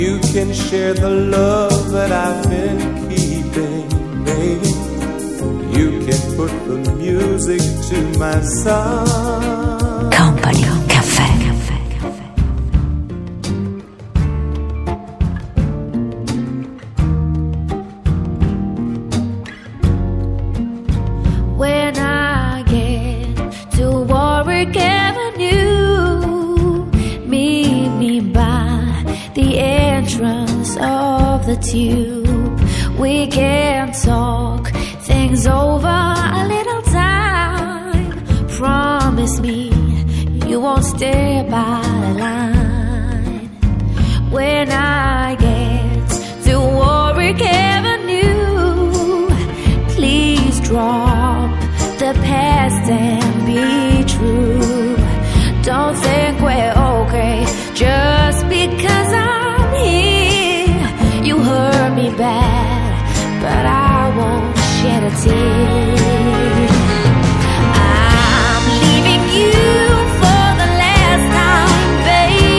You can share the love that I've been keeping, baby. You can put the music to my song. Company Cafè. When I get to Warwick Avenue, meet me by the entrance of the tube. We can talk things over a little time. Promise me you won't stay by the line. When I get to Warwick Avenue, please drop the past and be true. Don't think we're okay just because I'm here. You hurt me bad, but I won't get a tear. I'm leaving you for the last time, baby.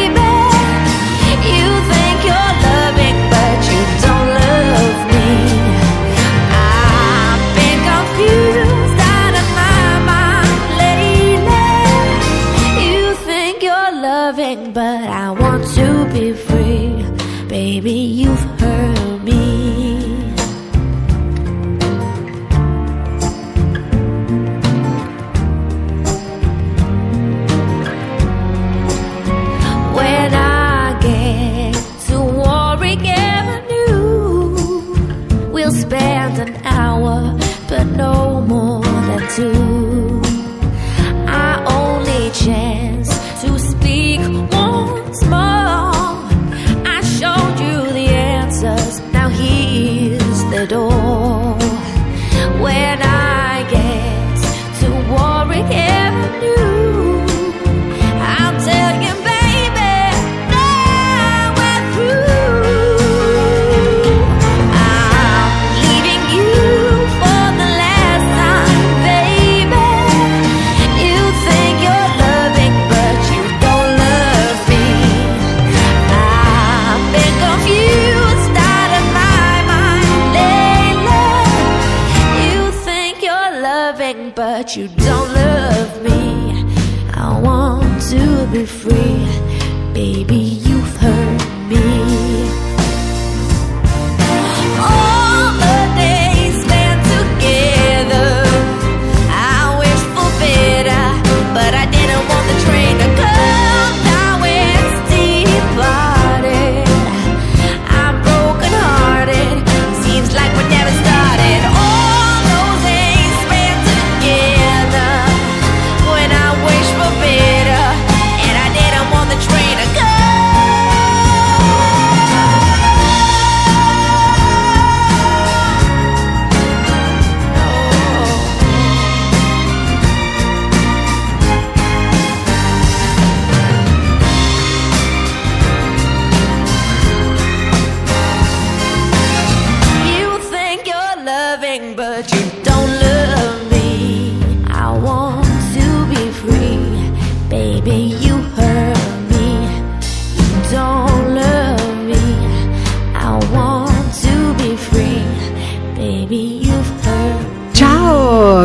but you don't love me. I want to be free, baby, you've hurt me.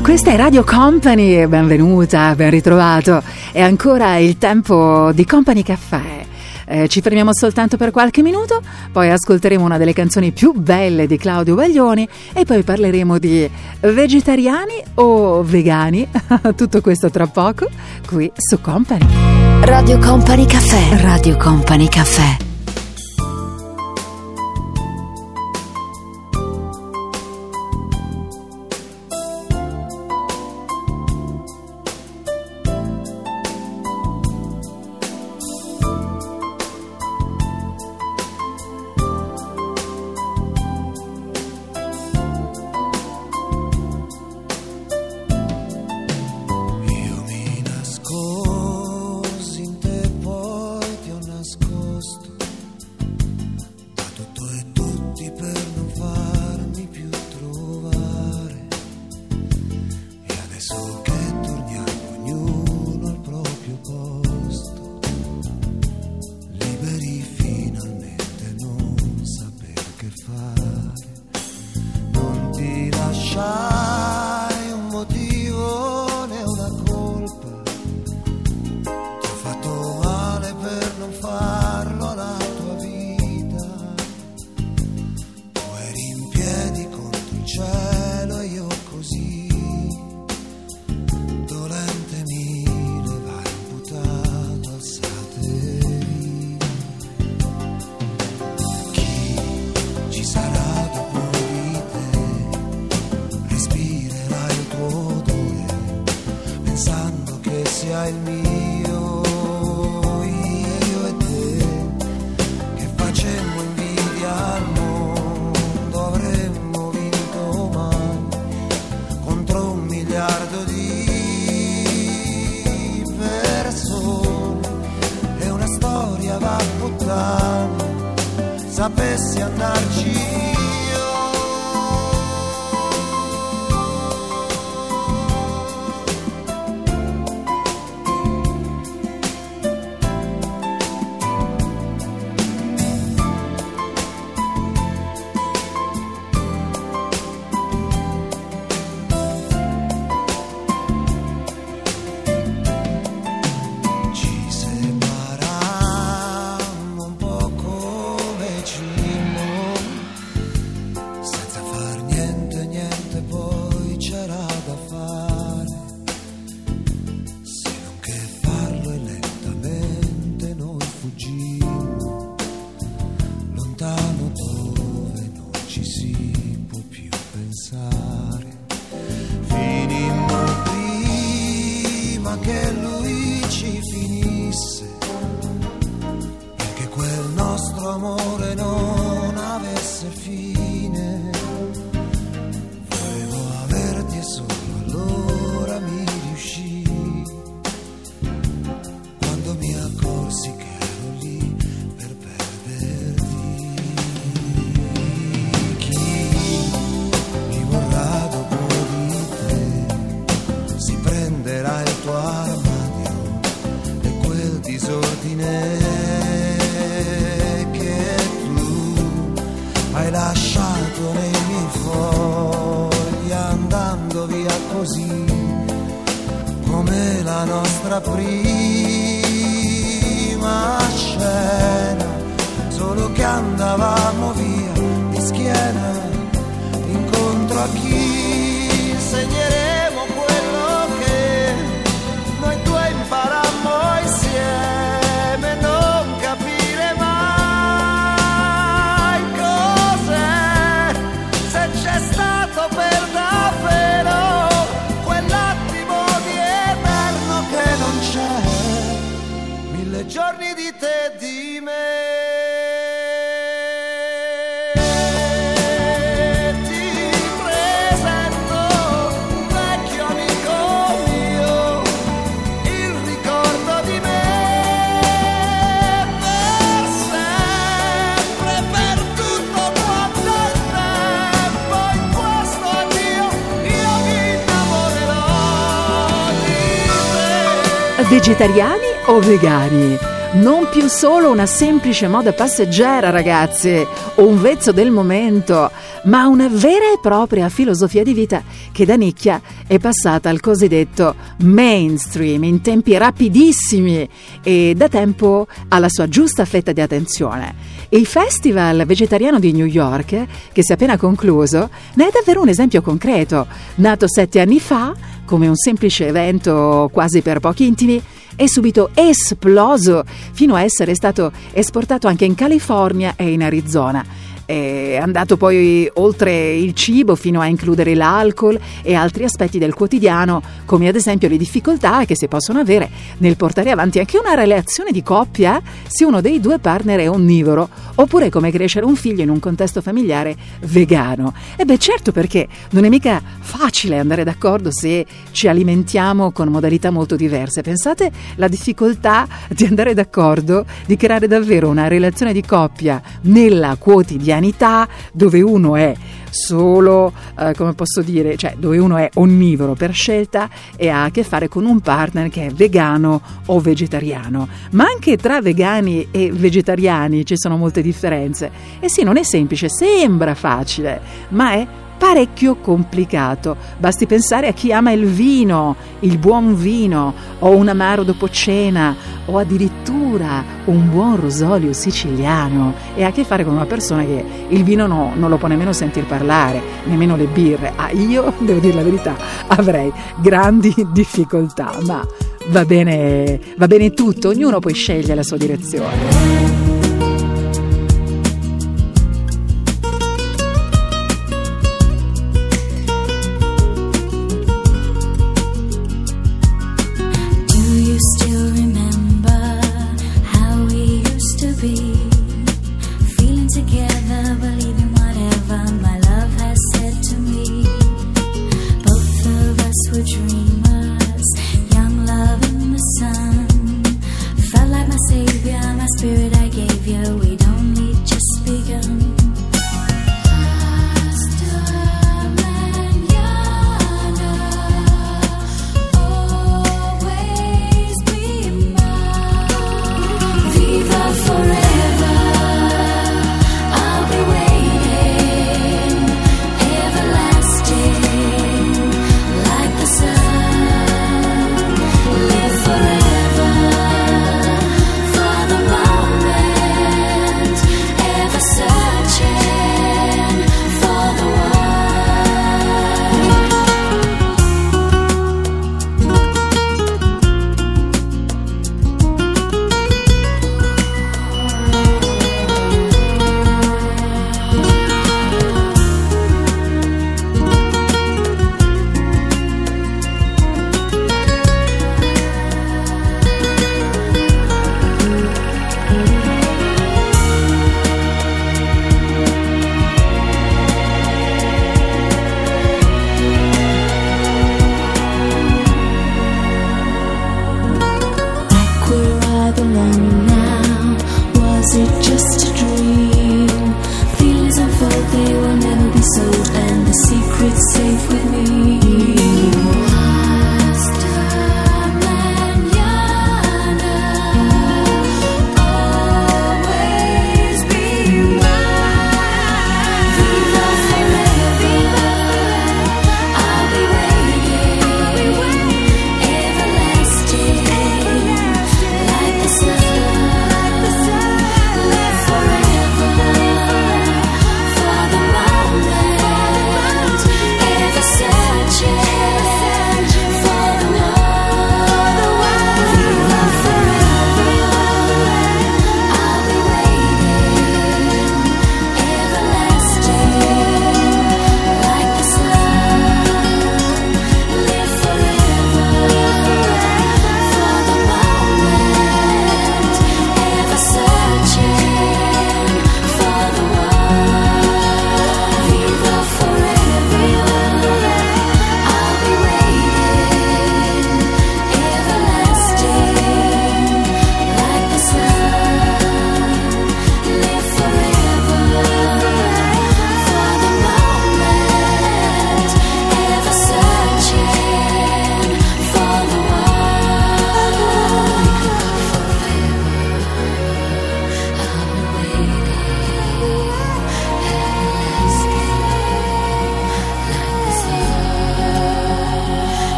Questa è Radio Company, benvenuta, ben ritrovato. È ancora il tempo di Company Cafè. Eh, ci fermiamo soltanto per qualche minuto, poi ascolteremo una delle canzoni più belle di Claudio Baglioni e poi parleremo di vegetariani o vegani. Tutto questo tra poco, qui su Company. Radio Company Cafè. Radio Company Cafè. Lasciato nei miei fogli andando via così. è la nostra prima scena, solo che andavamo via di schiena, incontro a chi insegneremo quello che noi due imparammo insieme, non capire mai cos'è, se c'è stato per davvero quell'attimo di eterno che non c'è, mille giorni di te e di me. Vegetariani o vegani? Non più solo una semplice moda passeggera, ragazze, o un vezzo del momento, ma una vera e propria filosofia di vita che da nicchia è passata al cosiddetto mainstream in tempi rapidissimi e da tempo alla sua giusta fetta di attenzione. E il Festival Vegetariano di New York, che si è appena concluso, ne è davvero un esempio concreto. Nato sette anni fa, come un semplice evento quasi per pochi intimi, è subito esploso fino a essere stato esportato anche in California e in Arizona. È andato poi oltre il cibo fino a includere l'alcol e altri aspetti del quotidiano, come ad esempio le difficoltà che si possono avere nel portare avanti anche una relazione di coppia se uno dei due partner è onnivoro, oppure come crescere un figlio in un contesto familiare vegano. E beh, certo, perché non è mica facile andare d'accordo se ci alimentiamo con modalità molto diverse. Pensate la difficoltà di andare d'accordo, di creare davvero una relazione di coppia nella quotidiana, dove uno è solo, eh, come posso dire, cioè dove uno è onnivoro per scelta e ha a che fare con un partner che è vegano o vegetariano. Ma anche tra vegani e vegetariani ci sono molte differenze. E sì, non è semplice, sembra facile, ma è parecchio complicato. Basti pensare a chi ama il vino, il buon vino, o un amaro dopo cena, o addirittura un buon rosolio siciliano, e ha a che fare con una persona che il vino no, non lo può nemmeno sentir parlare, nemmeno le birre. Ah, io, devo dire la verità, avrei grandi difficoltà, ma va bene, va bene tutto, ognuno poi sceglie la sua direzione. Spirit, I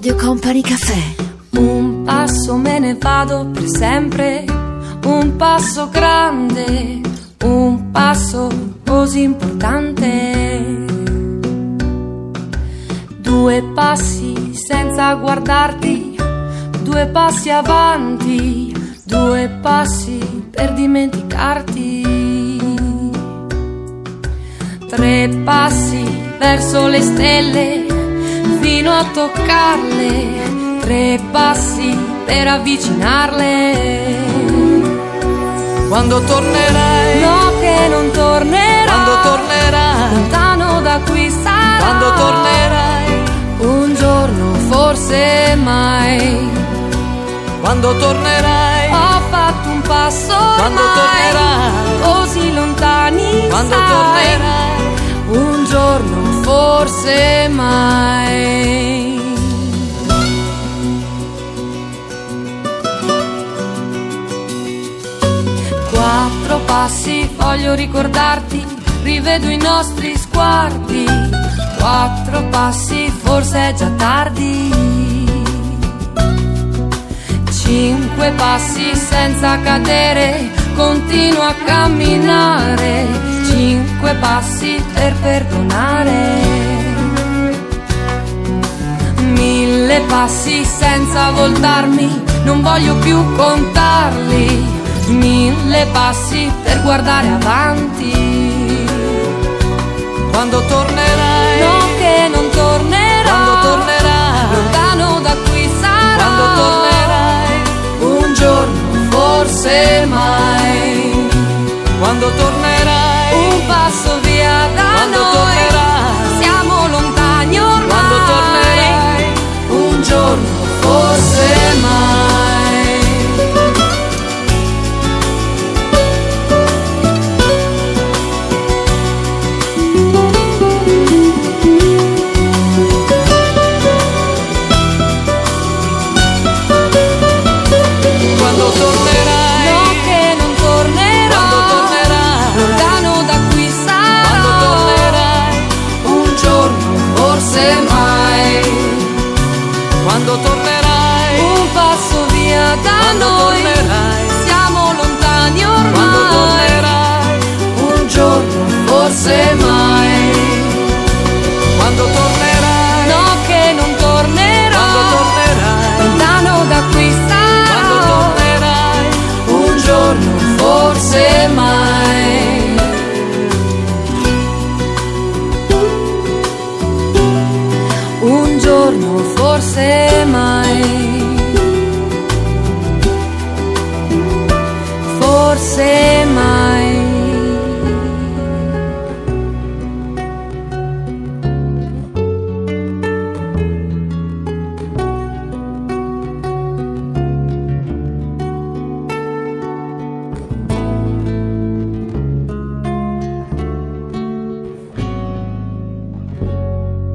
Radio Company Cafè. Un passo me ne vado per sempre, un passo grande, un passo così importante. Due passi senza guardarti, due passi avanti, due passi per dimenticarti. Tre passi verso le stelle fino a toccarle, tre passi per avvicinarle. Quando tornerai? No, che non tornerà. Quando tornerai? Lontano da qui sarà. Quando tornerai? Un giorno, forse mai. Quando tornerai? Ho fatto un passo ormai. Quando tornerai? Così lontani, quando sai. Tornerai? Un giorno, forse mai. Quattro passi voglio ricordarti, rivedo i nostri sguardi. Quattro passi, forse è già tardi. Cinque passi senza cadere, continuo a camminare. Cinque passi per perdonare. Mille passi senza voltarmi, non voglio più contarli. Mille passi per guardare avanti. Quando tornerai? No, che non tornerà. Quando tornerai? Lontano da qui sarà. Quando tornerai? Un giorno, forse mai. Quando tornerai? Un passo via da quando noi. Tornerai? Siamo lontani ormai. Quando tornerai? Un giorno, forse mai.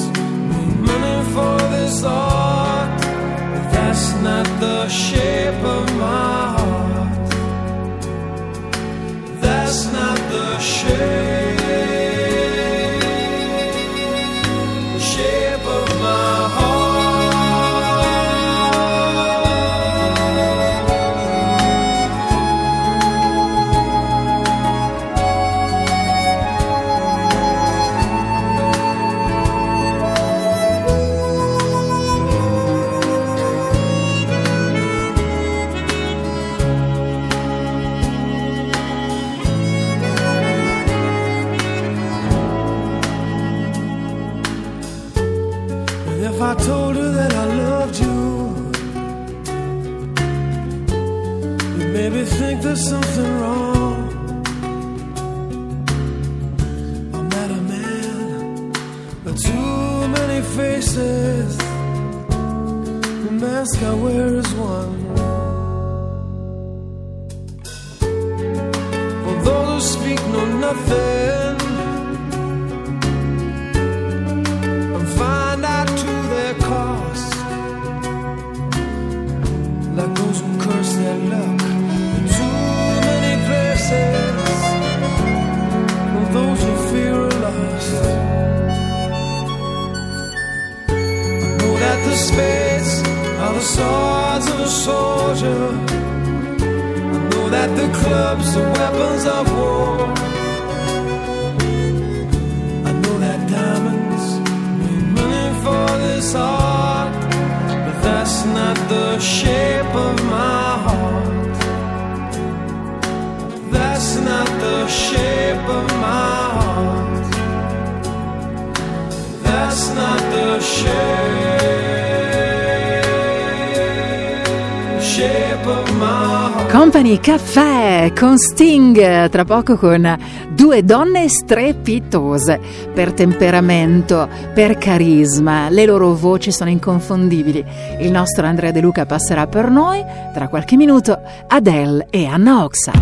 need money for this art, but that's not the shape of my heart. That's not the shape. Something wrong. I met a man with too many faces. The mask I wear is one. For those who speak know nothing and find out to their cost, like those who curse their luck. Those who fear are lost. I know that the spades are the swords of a soldier. I know that the clubs are weapons of war. I know that diamonds need money for this art, but that's not the shape of my heart. That's not the shape of my heart. That's not the shape, shape of my heart. Company Cafè con Sting, tra poco con due donne strepitose per temperamento, per carisma, le loro voci sono inconfondibili. Il nostro Andrea De Luca passerà per noi tra qualche minuto. Adele e Anna Oxa.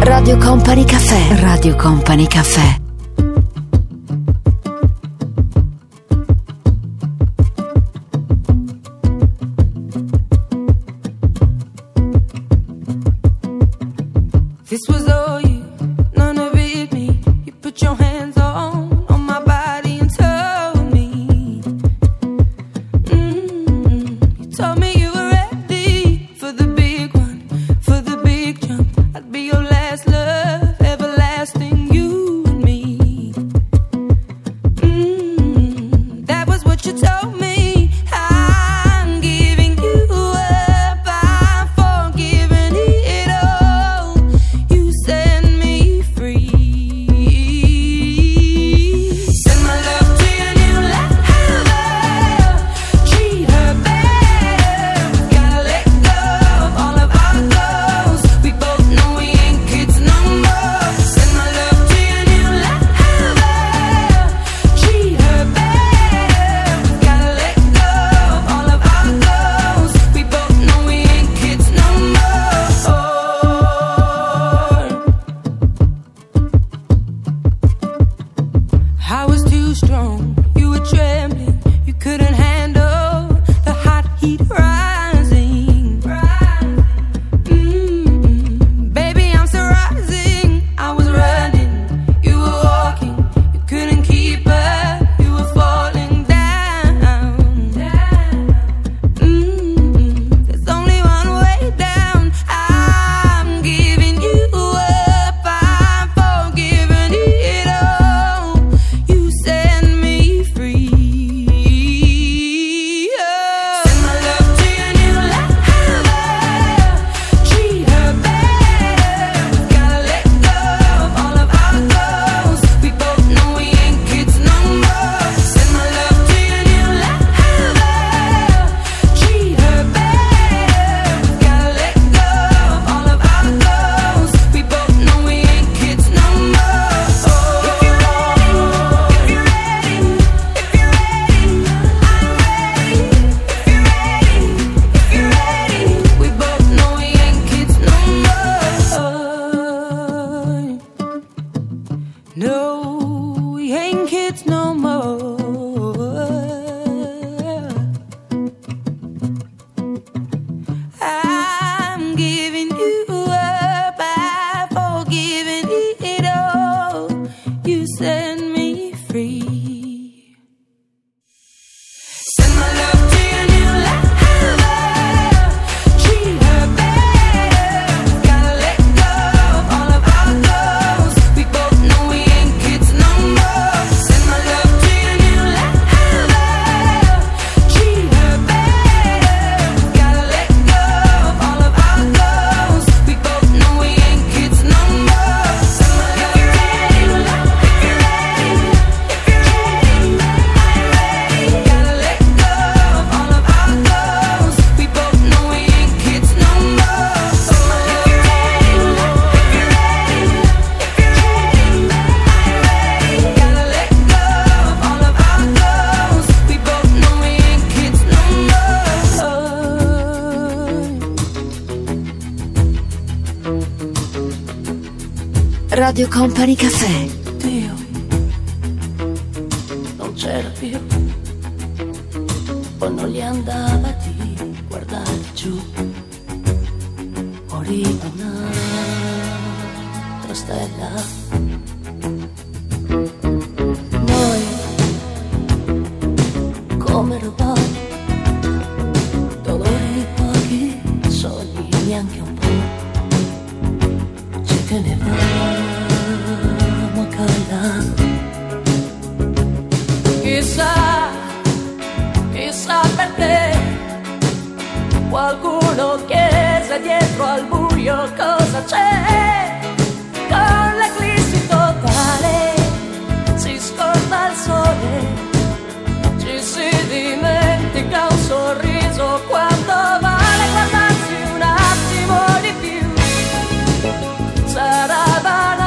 Radio Company Cafè, Radio Company Cafè. This was all you, none of it me. You put your hands on, on my body and told me. Mm-hmm. You told me you were ready for the big one, for the big jump. I'd be your last. Love everlasting, you and me. Mm, that was what you told me. I'm giving you up, I'm forgiving it all. You said Radio Company Cafè. Dio, non c'era più, o non gli andava di guardare giù, moriva un'altra stella. Noi, come robot, dolori pochi, sogni neanche un po', ci tenevamo. Chissà, chissà perché qualcuno chiese dietro al buio cosa c'è. Con l'eclissi totale si scorda il sole, ci si dimentica un sorriso quando vale guardarsi un attimo di più. Sarà banale,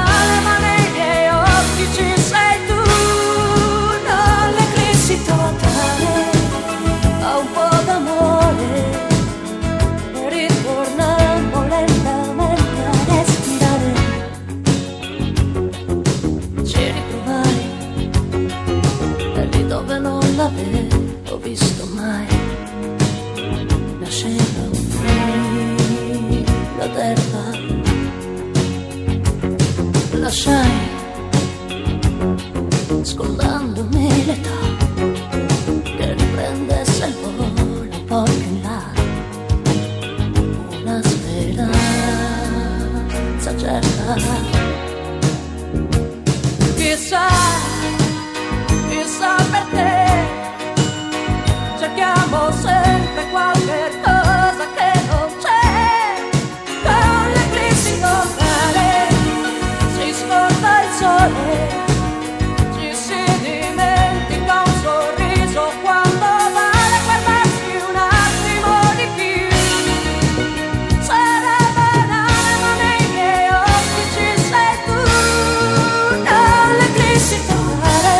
ho visto mai nascendo la terra. Lasciai scordandomi l'età che riprendesse il volo, poi in là una speranza certa. Chissà, chissà per te cerchiamo sempre qualche cosa che non c'è. Con l'eclissi totale si scorda il sole, ci si dimentica un sorriso quando vale guardarsi un attimo di più. Sarà banale ma nei miei occhi ci sei tu. Con l'eclissi totale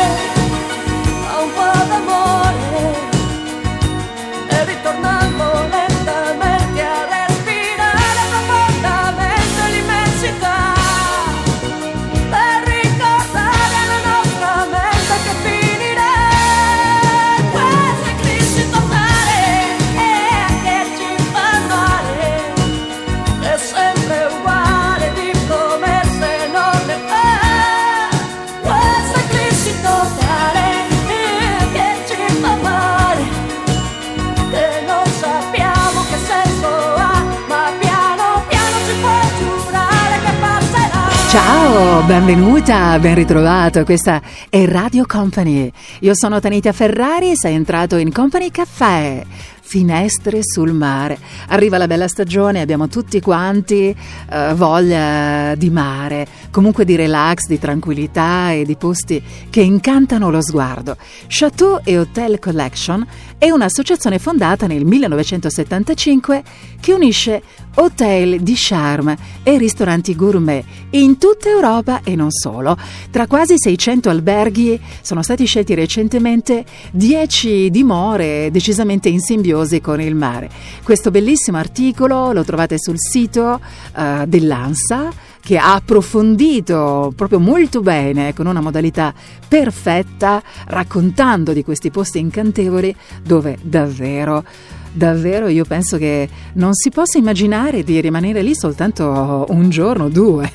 ho un po' d'amore, tornando lentamente a respirare profondamente l'immensità, per ricordare la nostra mente che finirà quasi crisi totale e che ci fa male, è sempre uguale di come se non ne fa quasi crisi totale e che ci fa male. Ciao, benvenuta, ben ritrovato, questa è Radio Company. Io sono Tanitia Ferrari, sei entrato in Company Cafè. Finestre sul mare. Arriva la bella stagione, abbiamo tutti quanti eh, voglia di mare, comunque di relax, di tranquillità e di posti che incantano lo sguardo. Chateau e Hotel Collection è un'associazione fondata nel millenovecentosettantacinque che unisce hotel di charme e ristoranti gourmet in tutta Europa e non solo. Tra quasi seicento alberghi sono stati scelti recentemente dieci dimore decisamente in simbiosi con il mare. Questo bellissimo articolo lo trovate sul sito uh, dell'ANSA, che ha approfondito proprio molto bene, con una modalità perfetta, raccontando di questi posti incantevoli dove davvero Davvero io penso che non si possa immaginare di rimanere lì soltanto un giorno o due,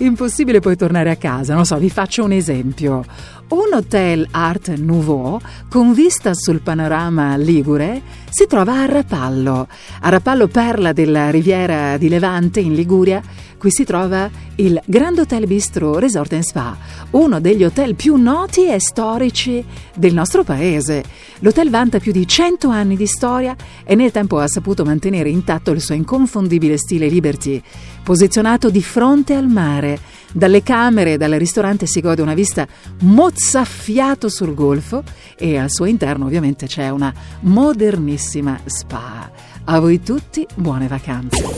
impossibile poi tornare a casa. Non so, vi faccio un esempio. Un hotel Art Nouveau con vista sul panorama ligure si trova a Rapallo. A Rapallo, perla della Riviera di Levante in Liguria, qui si trova il Grand Hotel Bistro Resort and Spa, uno degli hotel più noti e storici del nostro paese. L'hotel vanta più di cento anni di storia e nel tempo ha saputo mantenere intatto il suo inconfondibile stile liberty. Posizionato di fronte al mare, dalle camere e dal ristorante si gode una vista mozzafiato sul golfo e al suo interno ovviamente c'è una modernissima spa. A voi tutti buone vacanze.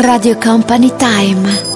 Radio Company Time.